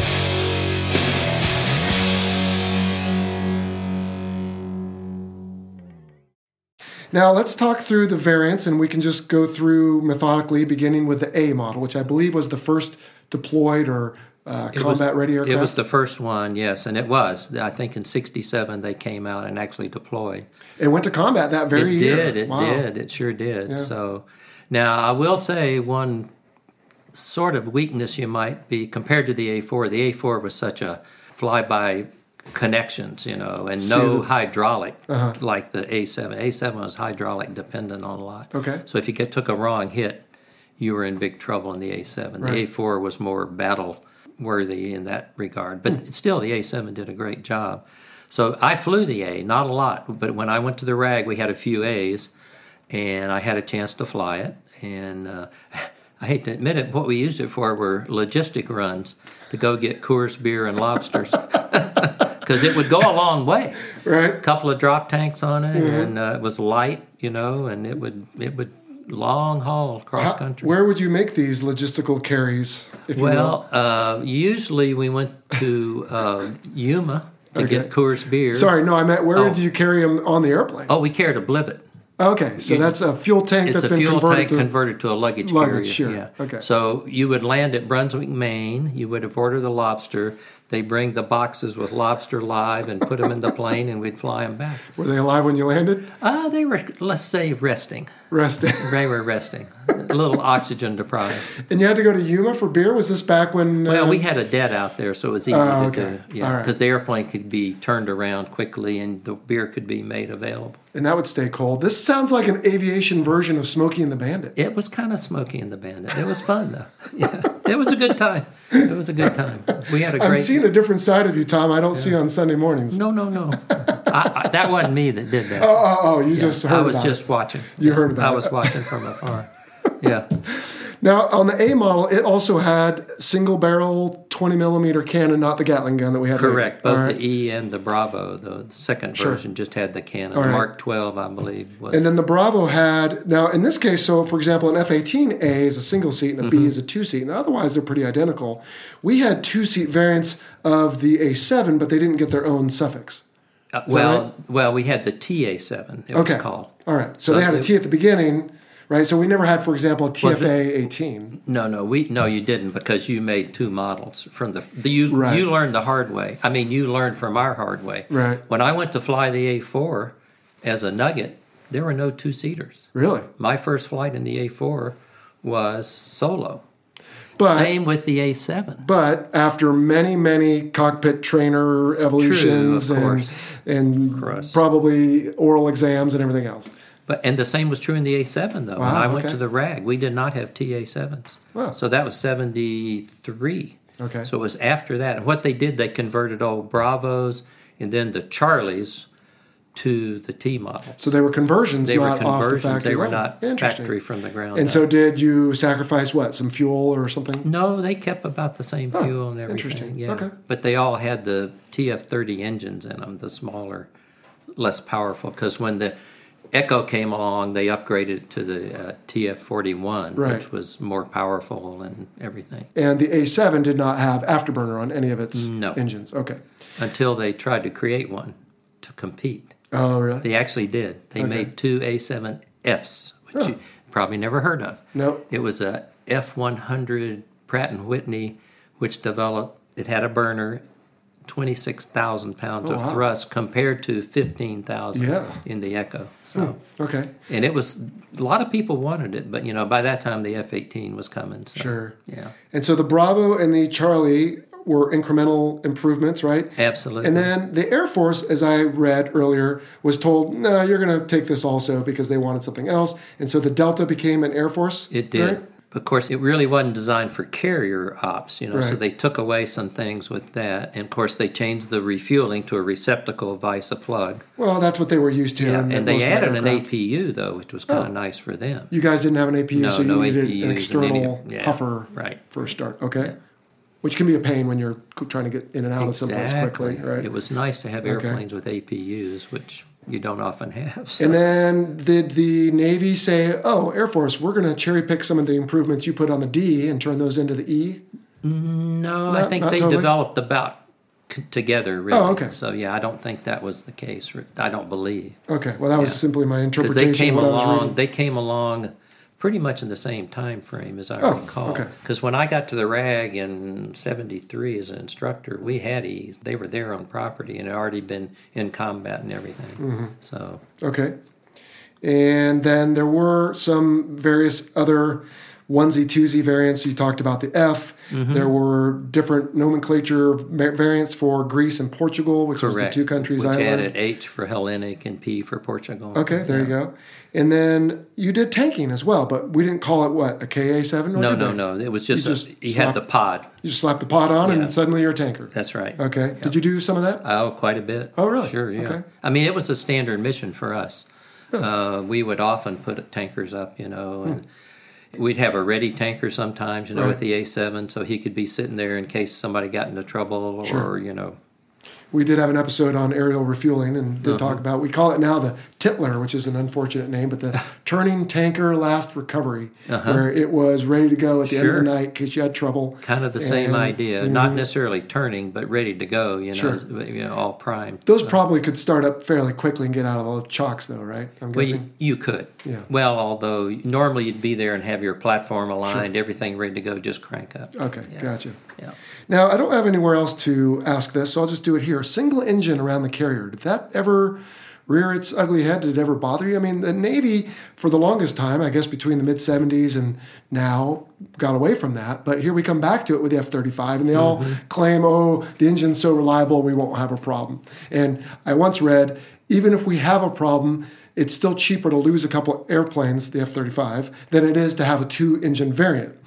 Now, let's talk through the variants, and we can just go through methodically, beginning with the A model, which I believe was the first deployed or combat-ready aircraft. It was the first one, yes, and it was. I think in 1967 they came out and actually deployed. It went to combat that very year. It did. It sure did. Yeah. So, now, I will say one sort of weakness you might be compared to the A-4. The A-4 was such a fly-by connections, you know, and hydraulic like the A7. A7 was hydraulic dependent on a lot. Okay. So if you took a wrong hit, you were in big trouble in the A7. Right. The A4 was more battle-worthy in that regard. But still, the A7 did a great job. So I flew the A, not a lot, but when I went to the RAG, we had a few A's, and I had a chance to fly it. And I hate to admit it, what we used it for were logistic runs to go get Coors beer and lobsters. Because it would go a long way. Right. A couple of drop tanks on it, and it was light, you know, and it would long haul across country. Where would you make these logistical carries? Usually we went to Yuma to get Coors beer. Sorry, no, I meant where did you carry them on the airplane? Oh, we carried a Blivet. Okay, so that's a fuel tank that's been converted to... It's a fuel tank converted to a luggage carrier. Sure. Yeah. Okay. So you would land at Brunswick, Maine. You would have ordered the lobster. They bring the boxes with lobster live and put them in the plane, and we'd fly them back. Were they alive when you landed? They were, let's say, resting. They were resting. A little oxygen deprived. And you had to go to Yuma for beer? Was this back when... Well, we had a dead out there, so it was easy to do. Yeah, because the airplane could be turned around quickly, and the beer could be made available. And that would stay cold. This sounds like an aviation version of Smokey and the Bandit. It was kind of Smokey and the Bandit. It was fun, though. Yeah, it was a good time. It was a good time. We had a great... I'm seeing a different side of you, Tom, I don't see on Sunday mornings. No. I that wasn't me that did that. You just heard about it. I was just watching. You heard about it. I was watching from afar. Yeah. Now, on the A model, it also had single-barrel 20-millimeter cannon, not the Gatling gun that we had. Correct. Both the E and the Bravo, the second version, just had the cannon. Right. Mark 12, I believe, was. And then the Bravo had, now, in this case, so, for example, an F-18A is a single-seat and a B is a two-seat. Now, otherwise, they're pretty identical. We had two-seat variants of the A-7, but they didn't get their own suffix. Well, we had the TA-7, it was called. All right. So they had a T at the beginning... Right, so we never had, for example, a TFA-18. No, you didn't, because you made two models from you learned the hard way. I mean, you learned from our hard way. Right. When I went to fly the A-4 as a Nugget, there were no two-seaters. Really? My first flight in the A-4 was solo. Same with the A-7. But after many, many cockpit trainer evolutions and probably oral exams and everything else. And the same was true in the A-7, though. Wow, when I went to the RAG, we did not have TA-7s. Wow. So that was 73. Okay. So it was after that. And what they did, they converted old Bravos and then the Charlies to the T model. So they were conversions, off the factory. They were not factory from the ground up. And so did you sacrifice, some fuel or something? No, they kept about the same fuel and everything. Interesting. Yeah. Okay. But they all had the TF-30 engines in them, the smaller, less powerful, because when the Echo came along, they upgraded it to the TF-41, which was more powerful and everything. And the A-7 did not have afterburner on any of its engines. Okay. Until they tried to create one to compete. Oh, really? They actually did. They made two A-7Fs, which you probably never heard of. No. It was a F-100 Pratt & Whitney, which developed, it had a burner, 26,000 pounds of thrust compared to 15,000 in the Echo. So and it was a lot of people wanted it, but by that time the F-18 was coming. So, And so the Bravo and the Charlie were incremental improvements, right? Absolutely. And then the Air Force, as I read earlier, was told, no, you're going to take this also because they wanted something else. And so the Delta became an Air Force. It did. Right? Of course, it really wasn't designed for carrier ops, so they took away some things with that. And, of course, they changed the refueling to a receptacle vice a plug. Well, that's what they were used to. Yeah. And they added an APU, though, which was kind of nice for them. You guys didn't have an APU, you needed an external huffer for a start. Okay. Yeah. Which can be a pain when you're trying to get in and out of someplace quickly, right? It was nice to have airplanes with APUs, which... you don't often have. So. And then did the Navy say, Air Force, we're going to cherry pick some of the improvements you put on the D and turn those into the E? No, I think they developed about together, really. Oh, okay. So, I don't think that was the case. I don't believe. Okay, well, that was simply my interpretation of what I was reading. They came along pretty much in the same time frame, as I recall. Because when I got to the RAG in 73 as an instructor, we had E's. They were there on property and had already been in combat and everything. Mm-hmm. So okay. And then there were some various other onesie-twosie variants. You talked about the F. Mm-hmm. There were different nomenclature variants for Greece and Portugal, which was the two countries I added H for Hellenic and P for Portugal. Okay, there you go. And then you did tanking as well, but we didn't call it, a KA-7? No. It was you had the pod. You just slapped the pod on and suddenly you're a tanker. That's right. Okay. Yep. Did you do some of that? Oh, quite a bit. Oh, really? Sure, yeah. Okay. I mean, it was a standard mission for us. Really? We would often put tankers up, and... we'd have a ready tanker sometimes, with the A-7, so he could be sitting there in case somebody got into trouble or, we did have an episode on aerial refueling and did talk about, we call it now the Tittler, which is an unfortunate name, but the turning tanker last recovery, where it was ready to go at the end of the night in case you had trouble. Kind of the same idea, not necessarily turning, but ready to go, you know, all primed. Those probably could start up fairly quickly and get out of all the chocks though, right? I'm guessing. Well, you could. Yeah. Well, although normally you'd be there and have your platform aligned, everything ready to go, just crank up. Okay, gotcha. Yeah. Now, I don't have anywhere else to ask this, so I'll just do it here. Single engine around the carrier, did that ever rear its ugly head? Did it ever bother you? I mean, the Navy, for the longest time, I guess between the mid-'70s and now, got away from that. But here we come back to it with the F-35, and they all claim, oh, the engine's so reliable, we won't have a problem. And I once read, even if we have a problem, it's still cheaper to lose a couple airplanes, the F-35, than it is to have a two-engine variant.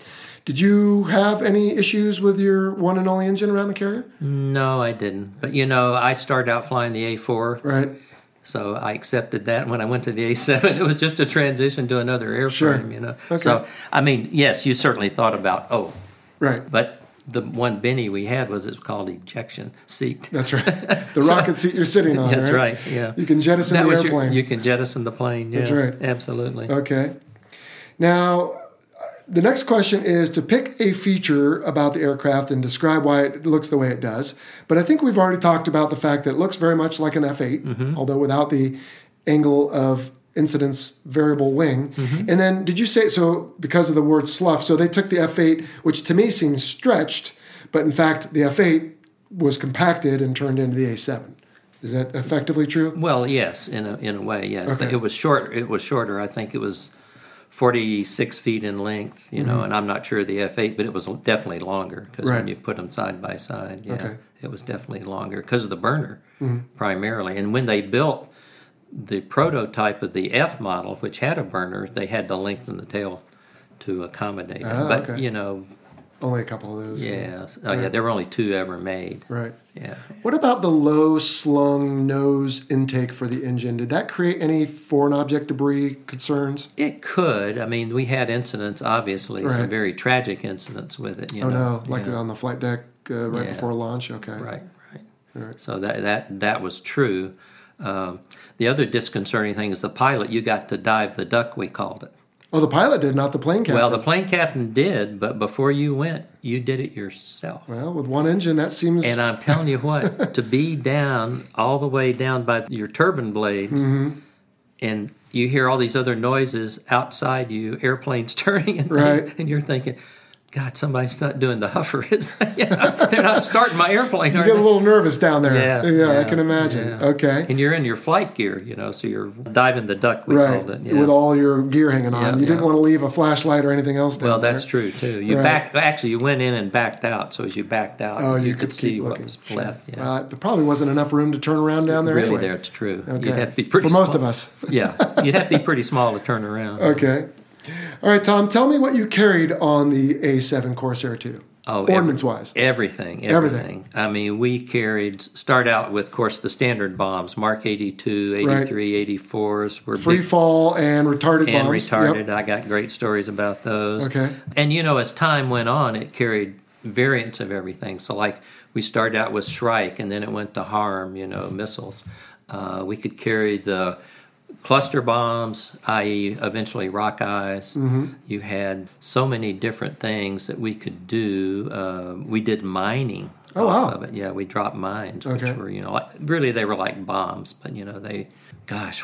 Did you have any issues with your one and only engine around the carrier? No, I didn't. But, you know, I started out flying the A-4. Right. So I accepted that. When I went to the A-7, it was just a transition to another airframe, you know. Okay. So, I mean, yes, you certainly thought about, Right. But the one Benny we had was called ejection seat. That's right. The rocket seat you're sitting on, that's right? That's right, yeah. You can jettison the airplane. You can jettison the plane, yeah. That's right. Absolutely. Okay. Now, the next question is to pick a feature about the aircraft and describe why it looks the way it does. But I think we've already talked about the fact that it looks very much like an F-8, although without the angle of incidence variable wing. And then did you say, so because of the word slough, so they took the F-8, which to me seems stretched, but in fact the F-8 was compacted and turned into the A-7. Is that effectively true? Well, yes, in a way, yes. Okay. It was short. It was shorter. I think it was 46 feet in length, you know, and I'm not sure of the F-8, but it was definitely longer because when you put them side by side, it was definitely longer because of the burner primarily. And when they built the prototype of the F model, which had a burner, they had to lengthen the tail to accommodate it. But, you know, only a couple of those. Yeah. There were only two ever made. Right. Yeah. What about the low slung nose intake for the engine? Did that create any foreign object debris concerns? It could. I mean, we had incidents, obviously, some very tragic incidents with it. You know. Like on the flight deck right before launch? Okay. Right. So that was true. The other disconcerting thing is the pilot, you got to dive the duck, we called it. Oh, the pilot did, not the plane captain. Well, the plane captain did, but before you went, you did it yourself. Well, with one engine, that seems... And I'm telling you what, to be down, all the way down by your turbine blades, and you hear all these other noises outside you, airplanes turning and things, and you're thinking... God, somebody's not doing the huffer, is they? You know, they're not starting my airplane. You get a little nervous down there. Yeah, I can imagine. Yeah. Okay. And you're in your flight gear, you know, so you're diving the duck, we called it. Yeah. With all your gear hanging on. Yeah, you didn't want to leave a flashlight or anything else down there. Well, that's true, too. You Actually, you went in and backed out, so as you backed out, you could see what was left. Yeah. There probably wasn't enough room to turn around down there anyway. There, it's true. Okay. You'd have to be pretty small. For most of us. You'd have to be pretty small to turn around. Okay. All right, Tom, tell me what you carried on the A-7 Corsair II, ordnance-wise. Everything. I mean, we start out with, of course, the standard bombs, Mark 82, 83, 84s. Free fall and retarded bombs. I got great stories about those. Okay. And, you know, as time went on, it carried variants of everything. So, like, we started out with Shrike, and then it went to Harm, you know, missiles. We could carry the... cluster bombs, i.e. eventually rockeyes. You had so many different things that we could do. We did mining off of it. Yeah, we dropped mines, which were, you know, really they were like bombs. But, you know,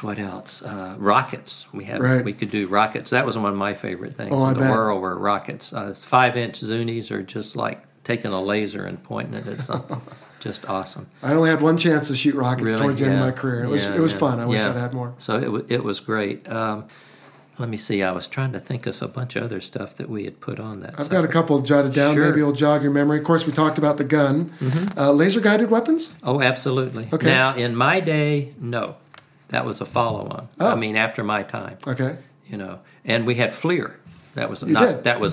what else? Rockets. We could do rockets. That was one of my favorite things in the world were rockets. 5-inch Zunis are just like taking a laser and pointing it at something. Just awesome. I only had one chance to shoot rockets towards the end of my career. It was fun. I wish I'd had more. So it was great. Let me see. I was trying to think of a bunch of other stuff that we had put on that. I've got a couple jotted down. Sure. Maybe it'll jog your memory. Of course, we talked about the gun. Laser-guided weapons? Oh, absolutely. Okay. Now, in my day, no. That was a follow-on. Oh. I mean, after my time. Okay. You know, and we had FLIR. That was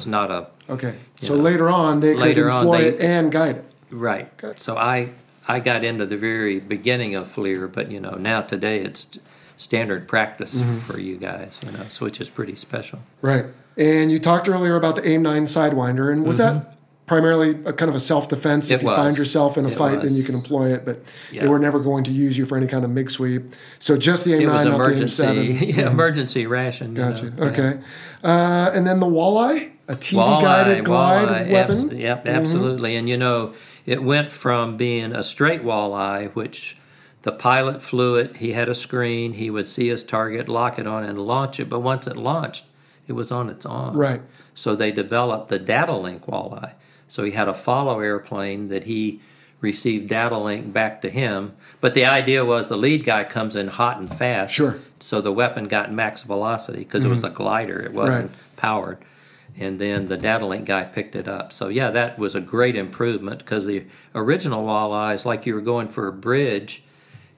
not a... Okay. So later on, they could employ it and guide it. Right. So I got into the very beginning of FLIR, but, you know, now today it's standard practice for you guys, you know, so which is pretty special. Right. And you talked earlier about the AIM-9 Sidewinder, and was that primarily a kind of a self-defense. If you find yourself in a fight, then you can employ it. But they were never going to use you for any kind of MiG sweep. So just the A-9, not the A-7. Yeah, emergency ration. Gotcha. You know, okay. Yeah. And then the Walleye, a TV-guided glide weapon. Absolutely. And, you know, it went from being a straight walleye, which the pilot flew it. He had a screen. He would see his target, lock it on, and launch it. But once it launched, it was on its own. Right. So they developed the data link walleye. So he had a follow airplane that he received data link back to him. But the idea was the lead guy comes in hot and fast. Sure. So the weapon got max velocity because it was a glider. It wasn't powered. And then the data link guy picked it up. So, yeah, that was a great improvement because the original walleyes, like you were going for a bridge,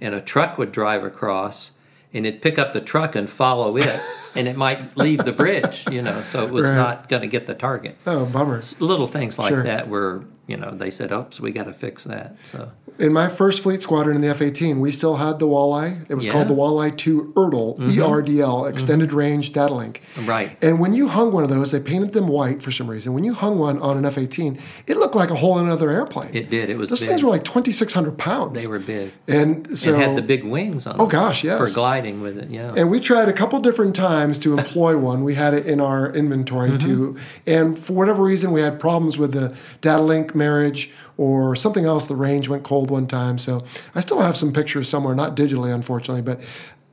and a truck would drive across, and it'd pick up the truck and follow it, and it might leave the bridge, you know, so it was not going to get the target. Oh, bummer. Little things like that were, you know, they said, oops, we got to fix that. So in my first fleet squadron in the F-18, we still had the Walleye. It was called the Walleye II ERDL, E-R-D-L, Extended Range Data Link. Right. And when you hung one of those, they painted them white for some reason. When you hung one on an F-18, it looked like a whole another airplane. It did. It was Those big. Things were like 2,600 pounds. They were big. And so it had the big wings on them. Oh, gosh, yes. For gliding with it, yeah. And we tried a couple different times to employ one. We had it in our inventory, too. And for whatever reason, we had problems with the data link marriage or something else. The range went cold one time. So I still have some pictures somewhere, not digitally, unfortunately, but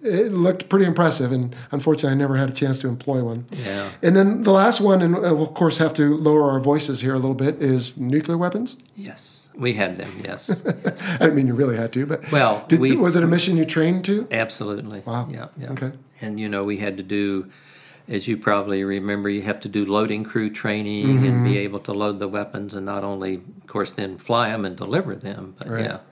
it looked pretty impressive. And unfortunately, I never had a chance to employ one. Yeah. And then the last one, and we'll, of course, have to lower our voices here a little bit, is nuclear weapons. Yes. We had them, yes. I didn't mean you really had to, but was it a mission you trained to? Absolutely. Wow. Yeah. Okay. And, you know, we had to do, as you probably remember, you have to do loading crew training and be able to load the weapons and not only, of course, then fly them and deliver them. But,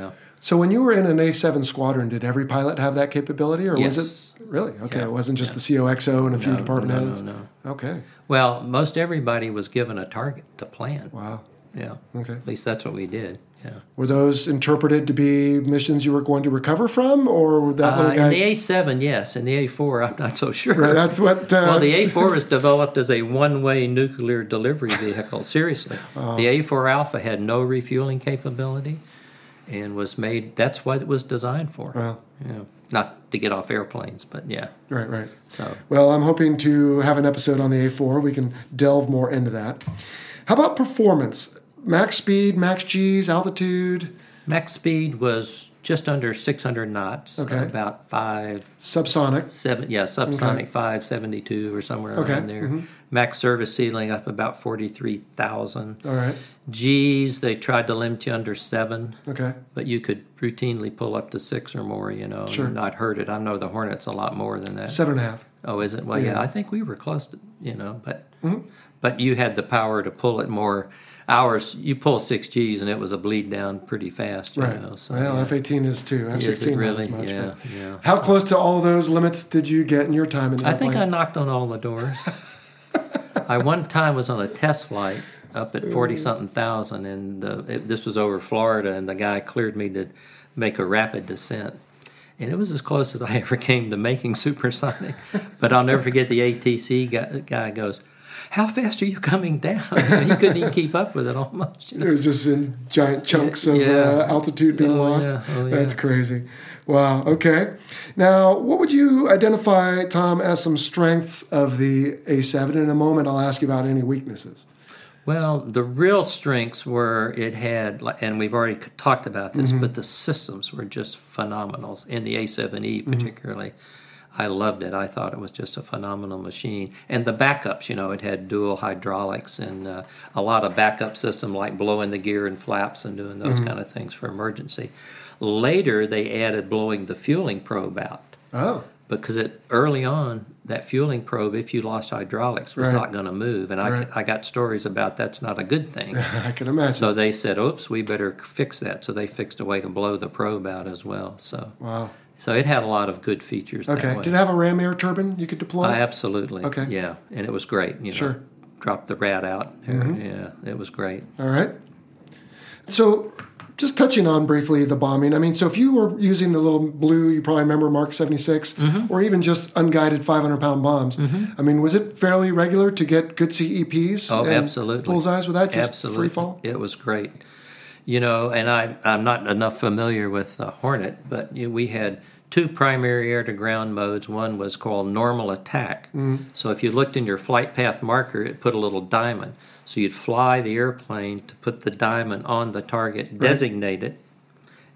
So when you were in an A-7 squadron, did every pilot have that capability? Or was it? Really? Okay. Yeah. It wasn't just the COXO and a few department heads? No. Okay. Well, most everybody was given a target to plan. Wow. Yeah. Okay. At least that's what we did. Yeah. Were those interpreted to be missions you were going to recover from, or that little guy? In the A-7, yes. In the A-4, I'm not so sure. Right. That's what. Well, the A-4 was developed as a one-way nuclear delivery vehicle. Seriously, the A-4 Alpha had no refueling capability, and was made. That's what it was designed for. Wow. Yeah. Not to get off airplanes, but yeah. Right. So. Well, I'm hoping to have an episode on the A-4. We can delve more into that. How about performance? Max speed, max Gs, altitude? Max speed was just under 600 knots, about 5... Subsonic? Subsonic 572 or somewhere around there. Mm-hmm. Max service ceiling up about 43,000. All right. Gs, they tried to limit you under 7. Okay. But you could routinely pull up to 6 or more, you know, and not hurt it. I know the Hornet's a lot more than that. 7.5. Oh, is it? Well, yeah, I think we were close to, you know, but you had the power to pull it more... Hours, you pull 6 Gs and it was a bleed down pretty fast, you know. So, F-18 is too. F-16 really? Not as much. Yeah. How close to all those limits did you get in your time in the airplane? I think I knocked on all the doors. I one time was on a test flight up at 40-something thousand, and this was over Florida, and the guy cleared me to make a rapid descent. And it was as close as I ever came to making supersonic. But I'll never forget the ATC guy goes, "How fast are you coming down?" He couldn't even keep up with it almost. You know? It was just in giant chunks of altitude being lost. Yeah. That's crazy. Wow. Okay. Now, what would you identify, Tom, as some strengths of the A-7? In a moment, I'll ask you about any weaknesses. Well, the real strengths were it had, and we've already talked about this, but the systems were just phenomenal, in the A-7E particularly. I loved it. I thought it was just a phenomenal machine. And the backups, you know, it had dual hydraulics and a lot of backup system like blowing the gear and flaps and doing those kind of things for emergency. Later, they added blowing the fueling probe out. Oh. Because early on, that fueling probe, if you lost hydraulics, was not going to move. And I got stories about that's not a good thing. I can imagine. So they said, oops, we better fix that. So they fixed a way to blow the probe out as well. So. Wow. So it had a lot of good features. Okay. That way. Did it have a ram air turbine you could deploy? Absolutely. Okay. Yeah, and it was great. You know, dropped the rat out. There. Yeah, it was great. All right. So Just touching on briefly the bombing. I mean, so if you were using the little blue, you probably remember Mark 46, mm-hmm. or even just unguided 500-pound bombs. Mm-hmm. I mean, was it fairly regular to get good CEPs? Oh, and absolutely. Bullseyes with that? Just absolutely. Free fall? It was great. You know, and I'm not enough familiar with the Hornet, but we had two primary air-to-ground modes. One was called normal attack. Mm-hmm. So if you looked in your flight path marker, it put a little diamond. So you'd fly the airplane to put the diamond on the target, designate it,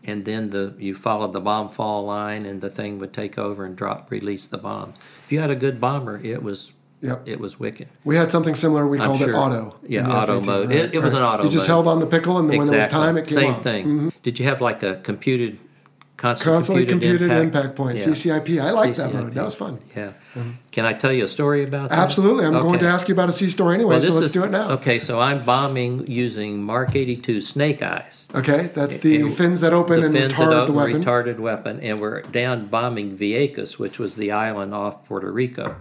and then you followed the bomb fall line, and the thing would take over and release the bomb. If you had a good bomber, it was wicked. We had something similar. We called it auto. Yeah, auto mode. Right? It was an auto mode. You just held on the pickle, and then when there was time, it came off. Same thing. Mm-hmm. Did you have like a constantly computed impact points, yeah. CCIP. I like that mode. That was fun. Yeah. Can I tell you a story about that? Absolutely. I'm going to ask you about a sea story anyway, so let's do it now. Okay, so I'm bombing using Mark 82 snake eyes. Okay, that's the fins that open and retarded the weapon. And we're down bombing Vieques, which was the island off Puerto Rico,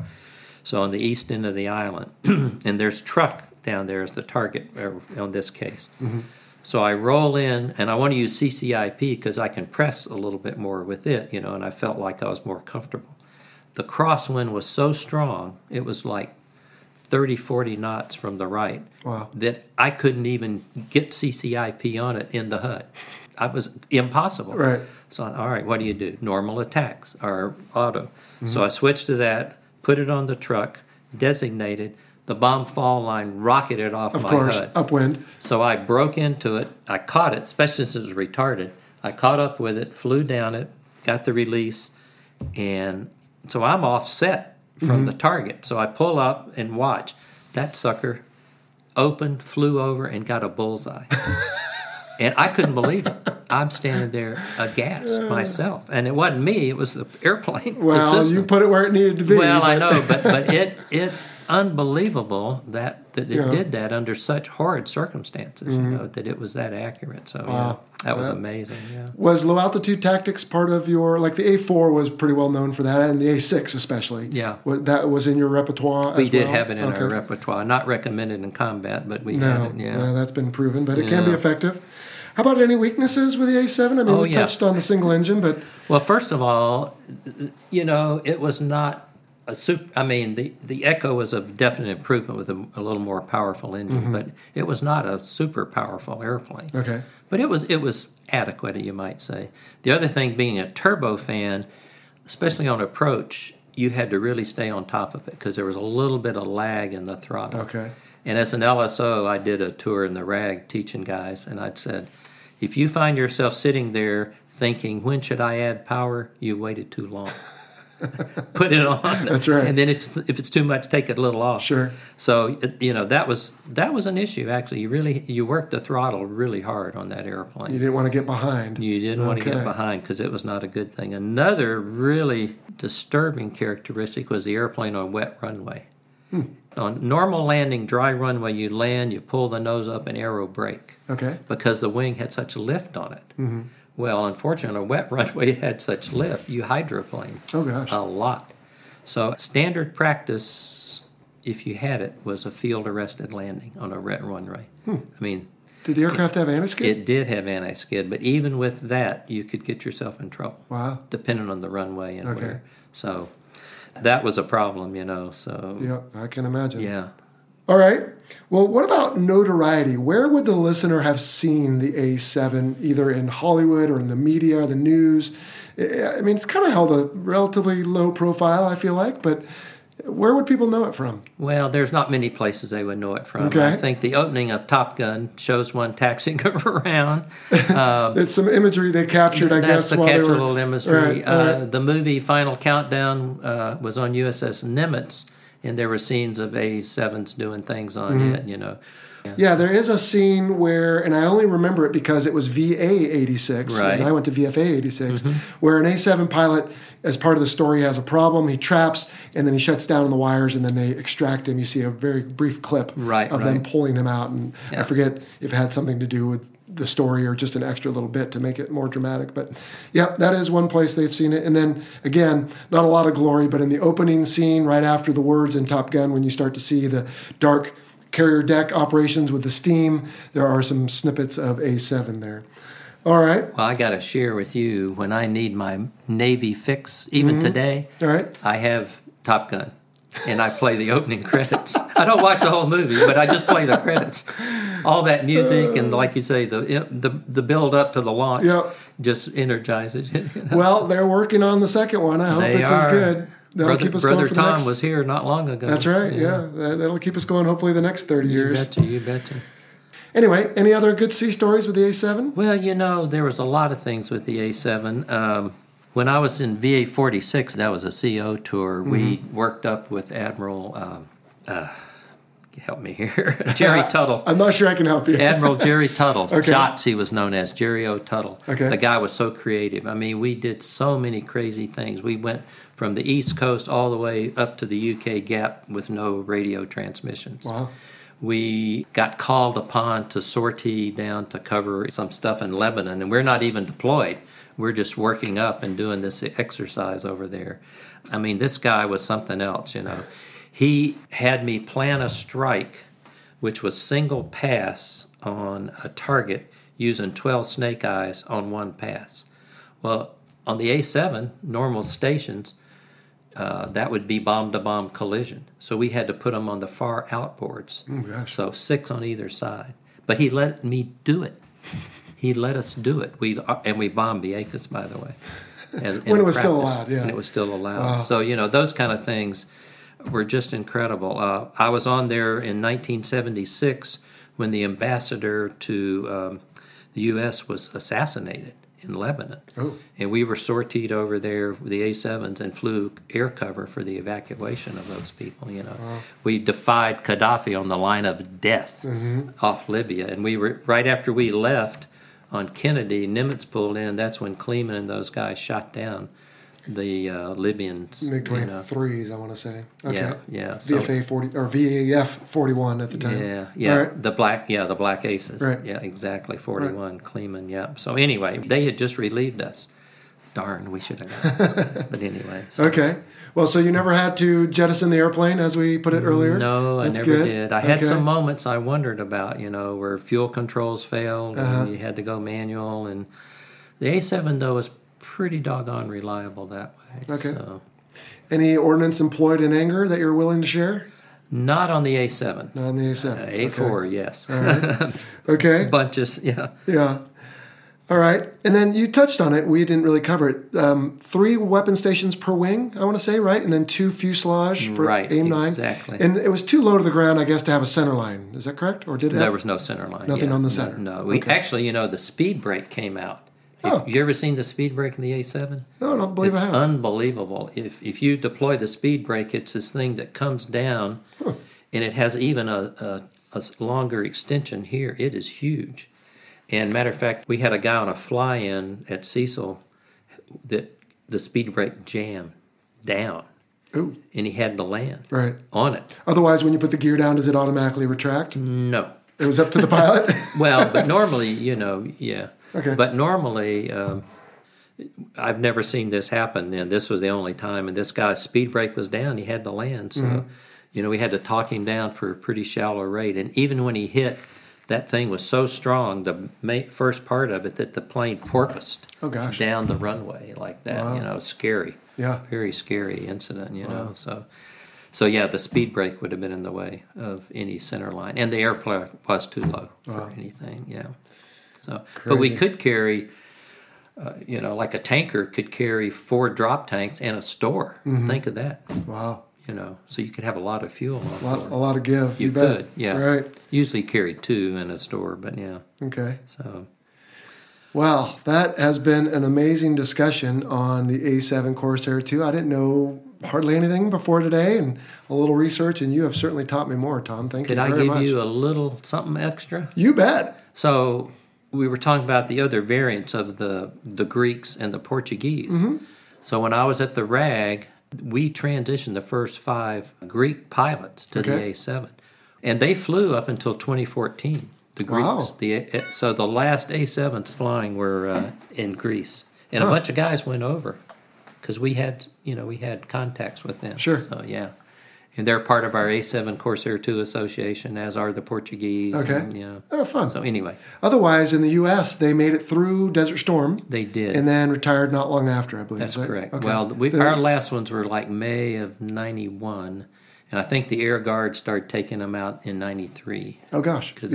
so on the east end of the island. And there's truck down there as the target on this case. Mm-hmm. So I roll in, and I want to use CCIP because I can press a little bit more with it, and I felt like I was more comfortable. The crosswind was so strong, it was like 30, 40 knots from the right, wow, that I couldn't even get CCIP on it in the HUD. It was impossible. Right. So, all right, what do you do? Normal attacks or auto. Mm-hmm. So I switched to that, put it on the truck, designated. The bomb fall line rocketed off my HUD. Of course, upwind. So I broke into it. I caught it, especially since it was retarded. I caught up with it, flew down it, got the release, and so I'm offset from the target. So I pull up and watch. That sucker opened, flew over, and got a bullseye. And I couldn't believe it. I'm standing there aghast myself. And it wasn't me. It was the airplane. Well, you put it where it needed to be. Well, I know, but it unbelievable that it did that under such horrid circumstances, that it was that accurate. So, wow. That was amazing, yeah. Was low-altitude tactics part of your, like the A-4 was pretty well known for that, and the A-6 especially. Yeah. That was in your repertoire as well? We did have it in our repertoire. Not recommended in combat, but we had it, yeah. No, that's been proven, but it can be effective. How about any weaknesses with the A-7? I mean, we touched on the single engine, but... Well, first of all, it was not... the Echo was a definite improvement with a little more powerful engine, but it was not a super powerful airplane. Okay. But it was adequate, you might say. The other thing being a turbofan, especially on approach, you had to really stay on top of it because there was a little bit of lag in the throttle. Okay. And as an LSO, I did a tour in the RAG teaching guys, and I'd said, if you find yourself sitting there thinking, when should I add power, you waited too long. Put it on. That's right. And then if it's too much, take it a little off. Sure. So that was an issue actually. You worked the throttle really hard on that airplane. You didn't want to get behind. You didn't want to get behind because it was not a good thing. Another really disturbing characteristic was the airplane on wet runway. On normal landing, dry runway, you land, you pull the nose up, and aero brake. Okay. Because the wing had such lift on it. Mm-hmm. Well, unfortunately, a wet runway had such lift. You hydroplane a lot. So standard practice, if you had it, was a field-arrested landing on a wet runway. I mean... Did the aircraft have anti-skid? It did have anti-skid, but even with that, you could get yourself in trouble. Wow. Depending on the runway and where. So that was a problem, so... Yeah, I can imagine. Yeah. All right. Well, what about notoriety? Where would the listener have seen the A-7, either in Hollywood or in the media or the news? I mean, it's kind of held a relatively low profile, I feel like, but where would people know it from? Well, there's not many places they would know it from. Okay. I think the opening of Top Gun shows one taxiing around. It's some imagery they captured, I guess. That's a catch-all imagery. All right. The movie Final Countdown was on USS Nimitz. And there were scenes of A-7s doing things on it, Yeah. There is a scene where, and I only remember it because it was VA-86, right, and I went to VFA-86, where an A-7 pilot, as part of the story, has a problem. He traps, and then he shuts down the wires, and then they extract him. You see a very brief clip of them pulling him out, and I forget if it had something to do with the story or just an extra little bit to make it more dramatic. But, that is one place they've seen it. And then, again, not a lot of glory, but in the opening scene, right after the words in Top Gun, when you start to see the dark carrier deck operations with the steam, there are some snippets of A-7 there. All right. Well, I got to share with you, when I need my Navy fix, even today, all right, I have Top Gun, and I play the opening credits. I don't watch the whole movie, but I just play the credits. All that music and, like you say, the build-up to the launch just energizes it. You know? Well, they're working on the second one. I hope it's as good. That'll keep us going for the next... Tom was here not long ago. That's right, That'll keep us going, hopefully, the next 30 years. You betcha, you betcha. Anyway, any other good sea stories with the A-7? Well, you know, there was a lot of things with the A-7. When I was in VA-46, that was a CO tour, we worked up with Admiral... help me here. Jerry Tuttle. I'm not sure I can help you. Admiral Jerry Tuttle. Okay. Jots, he was known as, Jerry O. Tuttle. Okay. The guy was so creative. I mean, we did so many crazy things. We went from the East Coast all the way up to the UK Gap with no radio transmissions. Wow. We got called upon to sortie down to cover some stuff in Lebanon, and we're not even deployed. We're just working up and doing this exercise over there. I mean, this guy was something else, you know. He had me plan a strike, which was single pass on a target using 12 snake eyes on one pass. Well, on the A-7, normal stations, that would be bomb-to-bomb collision. So we had to put them on the far outboards. Oh, gosh. So 6 on either side. But he let me do it. He let us do it. We bombed Vieques, by the way. When it was still allowed, yeah. When it was still allowed. Wow. So, you know, those kind of things... were just incredible. I was on there in 1976 when the ambassador to the U.S. was assassinated in Lebanon. Oh. And we were sortied over there with the A-7s and flew air cover for the evacuation of those people, you know. Wow. We defied Gaddafi on the line of death off Libya. And we were, right after we left on Kennedy, Nimitz pulled in. That's when Kleeman and those guys shot down the Libyans. MiG-23s, you know. I want to say. Okay. Yeah. So, VAF-41 at the time. Yeah. Right. The Black Aces. Right. Yeah, exactly, 41, right. Kleeman, yeah. So anyway, they had just relieved us. Darn, we should have gone. But anyway. So. Okay. Well, so you never had to jettison the airplane, as we put it earlier? No, I never did. I had some moments I wondered about, you know, where fuel controls failed and you had to go manual. And the A-7, though, is pretty doggone reliable that way. Okay. So. Any ordnance employed in anger that you're willing to share? Not on the A-7. Not on the A-7. A-4, yes. All right. Okay. Bunches, yeah. Yeah. All right. And then you touched on it. We didn't really cover it. 3 weapon stations per wing, I want to say, right? And then 2 fuselage for AIM-9. Exactly. And it was too low to the ground, I guess, to have a center line. Is that correct? Or did it? There was no center line. Nothing on the center. No. Actually, you know, the speed brake came out. Have you ever seen the speed brake in the A-7? No, I don't believe I have. It's unbelievable. If you deploy the speed brake, it's this thing that comes down, and it has even a longer extension here. It is huge. And matter of fact, we had a guy on a fly-in at Cecil that the speed brake jammed down. Ooh. And he had to land on it. Otherwise, when you put the gear down, does it automatically retract? No. It was up to the pilot? Well, but normally, you know, yeah. Okay. But normally, I've never seen this happen, and this was the only time. And this guy's speed brake was down. He had to land. So, you know, we had to talk him down for a pretty shallow rate. And even when he hit, that thing was so strong, the first part of it, that the plane porpoised down the runway like that. Wow. You know, scary. Yeah. Very scary incident, you know. So, yeah, the speed brake would have been in the way of any center line. And the airplane was too low for anything, yeah. So, but we could carry, you know, like a tanker could carry 4 drop tanks and a store. Think of that. Wow. You know, so you could have a lot of fuel. A lot of give. You could, yeah. Right. Usually carry 2 in a store, but yeah. Okay. So. Wow, that has been an amazing discussion on the A-7 Corsair II. I didn't know hardly anything before today, and a little research, and you have certainly taught me more, Tom. Thank you very much. Did I give you a little something extra? You bet. So... we were talking about the other variants of the Greeks and the Portuguese. So when I was at the RAG, we transitioned the first 5 Greek pilots to the A-7. And they flew up until 2014, the Greeks. Wow. So the last A-7s flying were in Greece. And a bunch of guys went over because we had contacts with them. Sure. So, yeah. And they're part of our A-7 Corsair II association, as are the Portuguese. Okay. And, you know. Oh, fun. So anyway. Otherwise, in the U.S., they made it through Desert Storm. They did. And then retired not long after, I believe. That's right? Correct. Okay. Well, our last ones were like May of 91. And I think the Air Guard started taking them out in 93. Oh, gosh. Because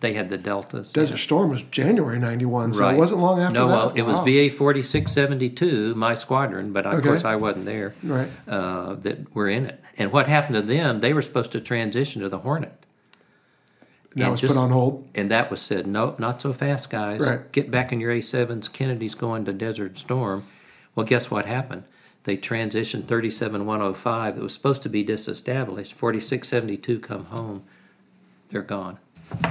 they had the Deltas. Desert Storm was January 91, so right. It wasn't long after that. No, it was VA-46 72, my squadron, but of course I wasn't there, right. That were in it. And what happened to them, they were supposed to transition to the Hornet. That was put on hold? And that was said, no, not so fast, guys. Right. Get back in your A-7s. Kennedy's going to Desert Storm. Well, guess what happened? They transitioned 37-105. It was supposed to be disestablished. 46-72 come home. They're gone.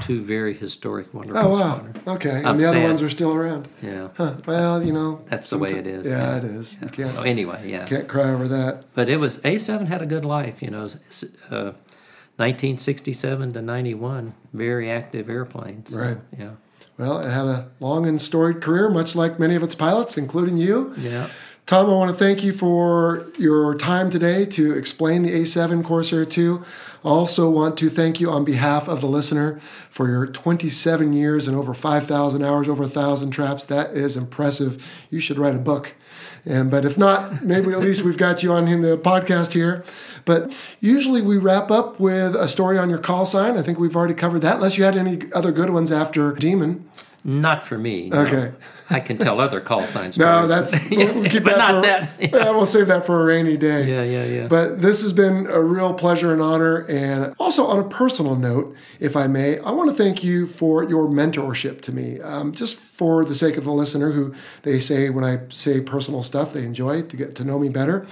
Two very historic, wonderful squadron. Oh, wow. Okay. And the other ones are still around. Yeah. Huh. Well, that's the way it is. Yeah, it is. Yeah. You can't cry over that. But it was, A-7 had a good life, 1967 to 91, very active airplanes. So, right. Yeah. Well, it had a long and storied career, much like many of its pilots, including you. Yeah. Tom, I want to thank you for your time today to explain the A-7 Corsair II. I also want to thank you on behalf of the listener for your 27 years and over 5,000 hours, over 1,000 traps. That is impressive. You should write a book. But if not, maybe at least we've got you on the podcast here. But usually we wrap up with a story on your call sign. I think we've already covered that, unless you had any other good ones after Demon. Not for me. No. Okay. I can tell other call signs. No, we'll keep but that not for, that. Yeah. Yeah, we'll save that for a rainy day. Yeah. But this has been a real pleasure and honor. And also on a personal note, if I may, I want to thank you for your mentorship to me. Just for the sake of the listener who they say when I say personal stuff, they enjoy it to get to know me better.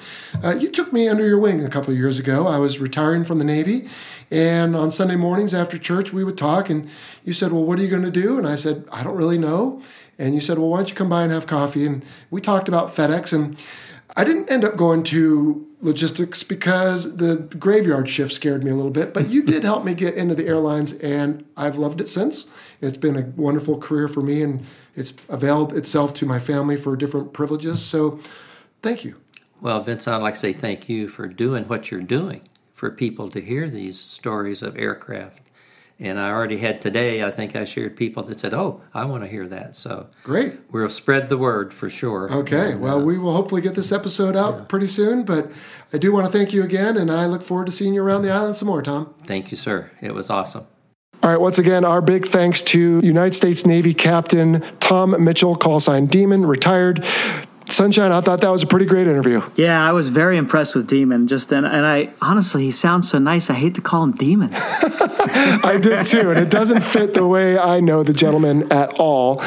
You took me under your wing a couple of years ago. I was retiring from the Navy. And on Sunday mornings after church, we would talk, and you said, well, what are you going to do? And I said, I don't really know. And you said, well, why don't you come by and have coffee? And we talked about FedEx, and I didn't end up going to logistics because the graveyard shift scared me a little bit, but you did help me get into the airlines, and I've loved it since. It's been a wonderful career for me, and it's availed itself to my family for different privileges. So thank you. Well, Vince, I'd like to say thank you for doing what you're doing, for people to hear these stories of aircraft. And I already had today, I think I shared people that said, oh, I want to hear that. So great. We'll spread the word for sure. Okay. And, we will hopefully get this episode out pretty soon. But I do want to thank you again, and I look forward to seeing you around the island some more, Tom. Thank you, sir. It was awesome. All right, once again, our big thanks to United States Navy Captain Tom Mitchell, callsign Demon, retired. Sunshine, I thought that was a pretty great interview. Yeah, I was very impressed with Demon just then. And I honestly, he sounds so nice. I hate to call him Demon. I did too. And it doesn't fit the way I know the gentleman at all.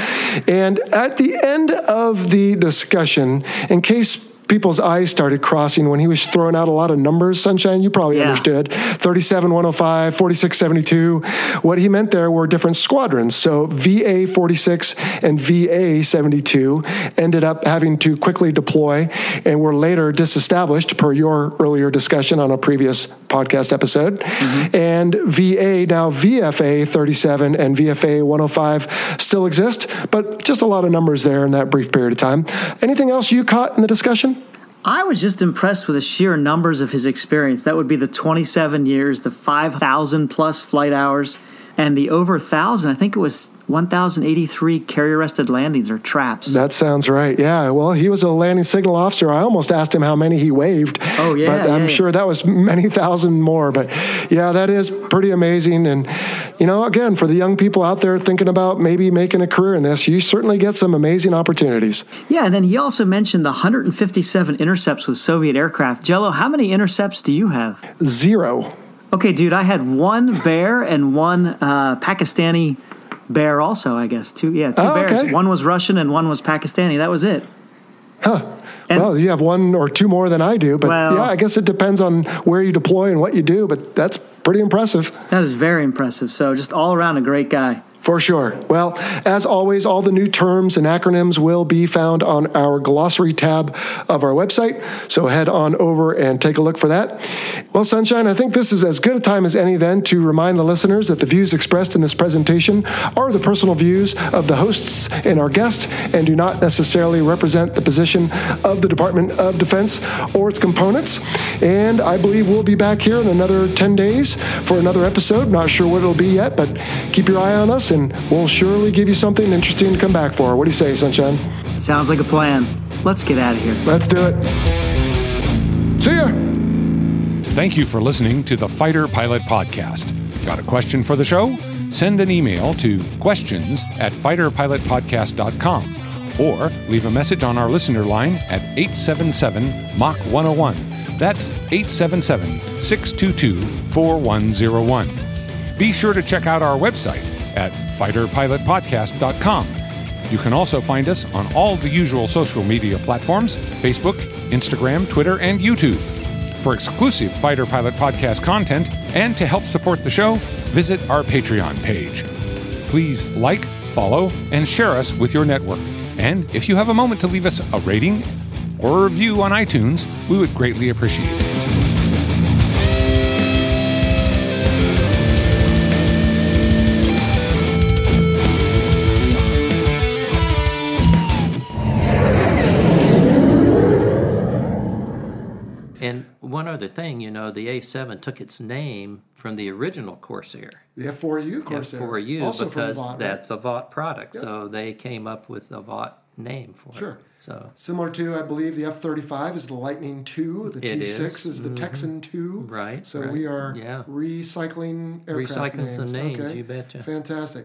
And at the end of the discussion, in case people's eyes started crossing when he was throwing out a lot of numbers, Sunshine, you probably understood. 37-105, 46-72. What he meant there were different squadrons. So VA-46 and VA-72 ended up having to quickly deploy and were later disestablished per your earlier discussion on a previous podcast episode. Mm-hmm. And VA, now VFA-37 and VFA-105 still exist, but just a lot of numbers there in that brief period of time. Anything else you caught in the discussion? I was just impressed with the sheer numbers of his experience. That would be the 27 years, the 5,000 plus flight hours, and the over 1,000, I think it was 1,083 carrier-arrested landings or traps. That sounds right, yeah. Well, he was a landing signal officer. I almost asked him how many he waved. Oh, yeah. But I'm sure that was many thousand more. But, yeah, that is pretty amazing. And, again, for the young people out there thinking about maybe making a career in this, you certainly get some amazing opportunities. Yeah, and then he also mentioned the 157 intercepts with Soviet aircraft. Jello, how many intercepts do you have? 0. Okay, dude, I had one bear and one Pakistani bear also, I guess. Two bears. Okay. One was Russian and one was Pakistani. That was it. Huh. And, well, you have one or two more than I do. But, I guess it depends on where you deploy and what you do. But that's pretty impressive. That is very impressive. So just all around a great guy. For sure. Well, as always, all the new terms and acronyms will be found on our glossary tab of our website, so head on over and take a look for that. Well, Sunshine, I think this is as good a time as any then to remind the listeners that the views expressed in this presentation are the personal views of the hosts and our guest and do not necessarily represent the position of the Department of Defense or its components. And I believe we'll be back here in another 10 days for another episode. Not sure what it'll be yet, but keep your eye on us, and we'll surely give you something interesting to come back for. What do you say, Sunshine? Sounds like a plan. Let's get out of here. Let's do it. See ya. Thank you for listening to the Fighter Pilot Podcast. Got a question for the show? Send an email to questions@fighterpilotpodcast.com or leave a message on our listener line at 877-MACH-101. That's 877-622-4101. Be sure to check out our website at fighterpilotpodcast.com. You can also find us on all the usual social media platforms, Facebook, Instagram, Twitter, and YouTube. For exclusive Fighter Pilot Podcast content and to help support the show, visit our Patreon page. Please like, follow, and share us with your network. And if you have a moment to leave us a rating or a review on iTunes, we would greatly appreciate it. One other thing, you know, the A-7 took its name from the original Corsair. The F-4U Corsair. F-4U, also because from Avant, that's a Vought product. Yep. So they came up with a Vought name for it. Sure. So similar to, I believe, the F-35 is the Lightning II. The T-6 is the Texan II. Right. So we are recycling aircraft names. Recycling some names, okay. You betcha. Fantastic.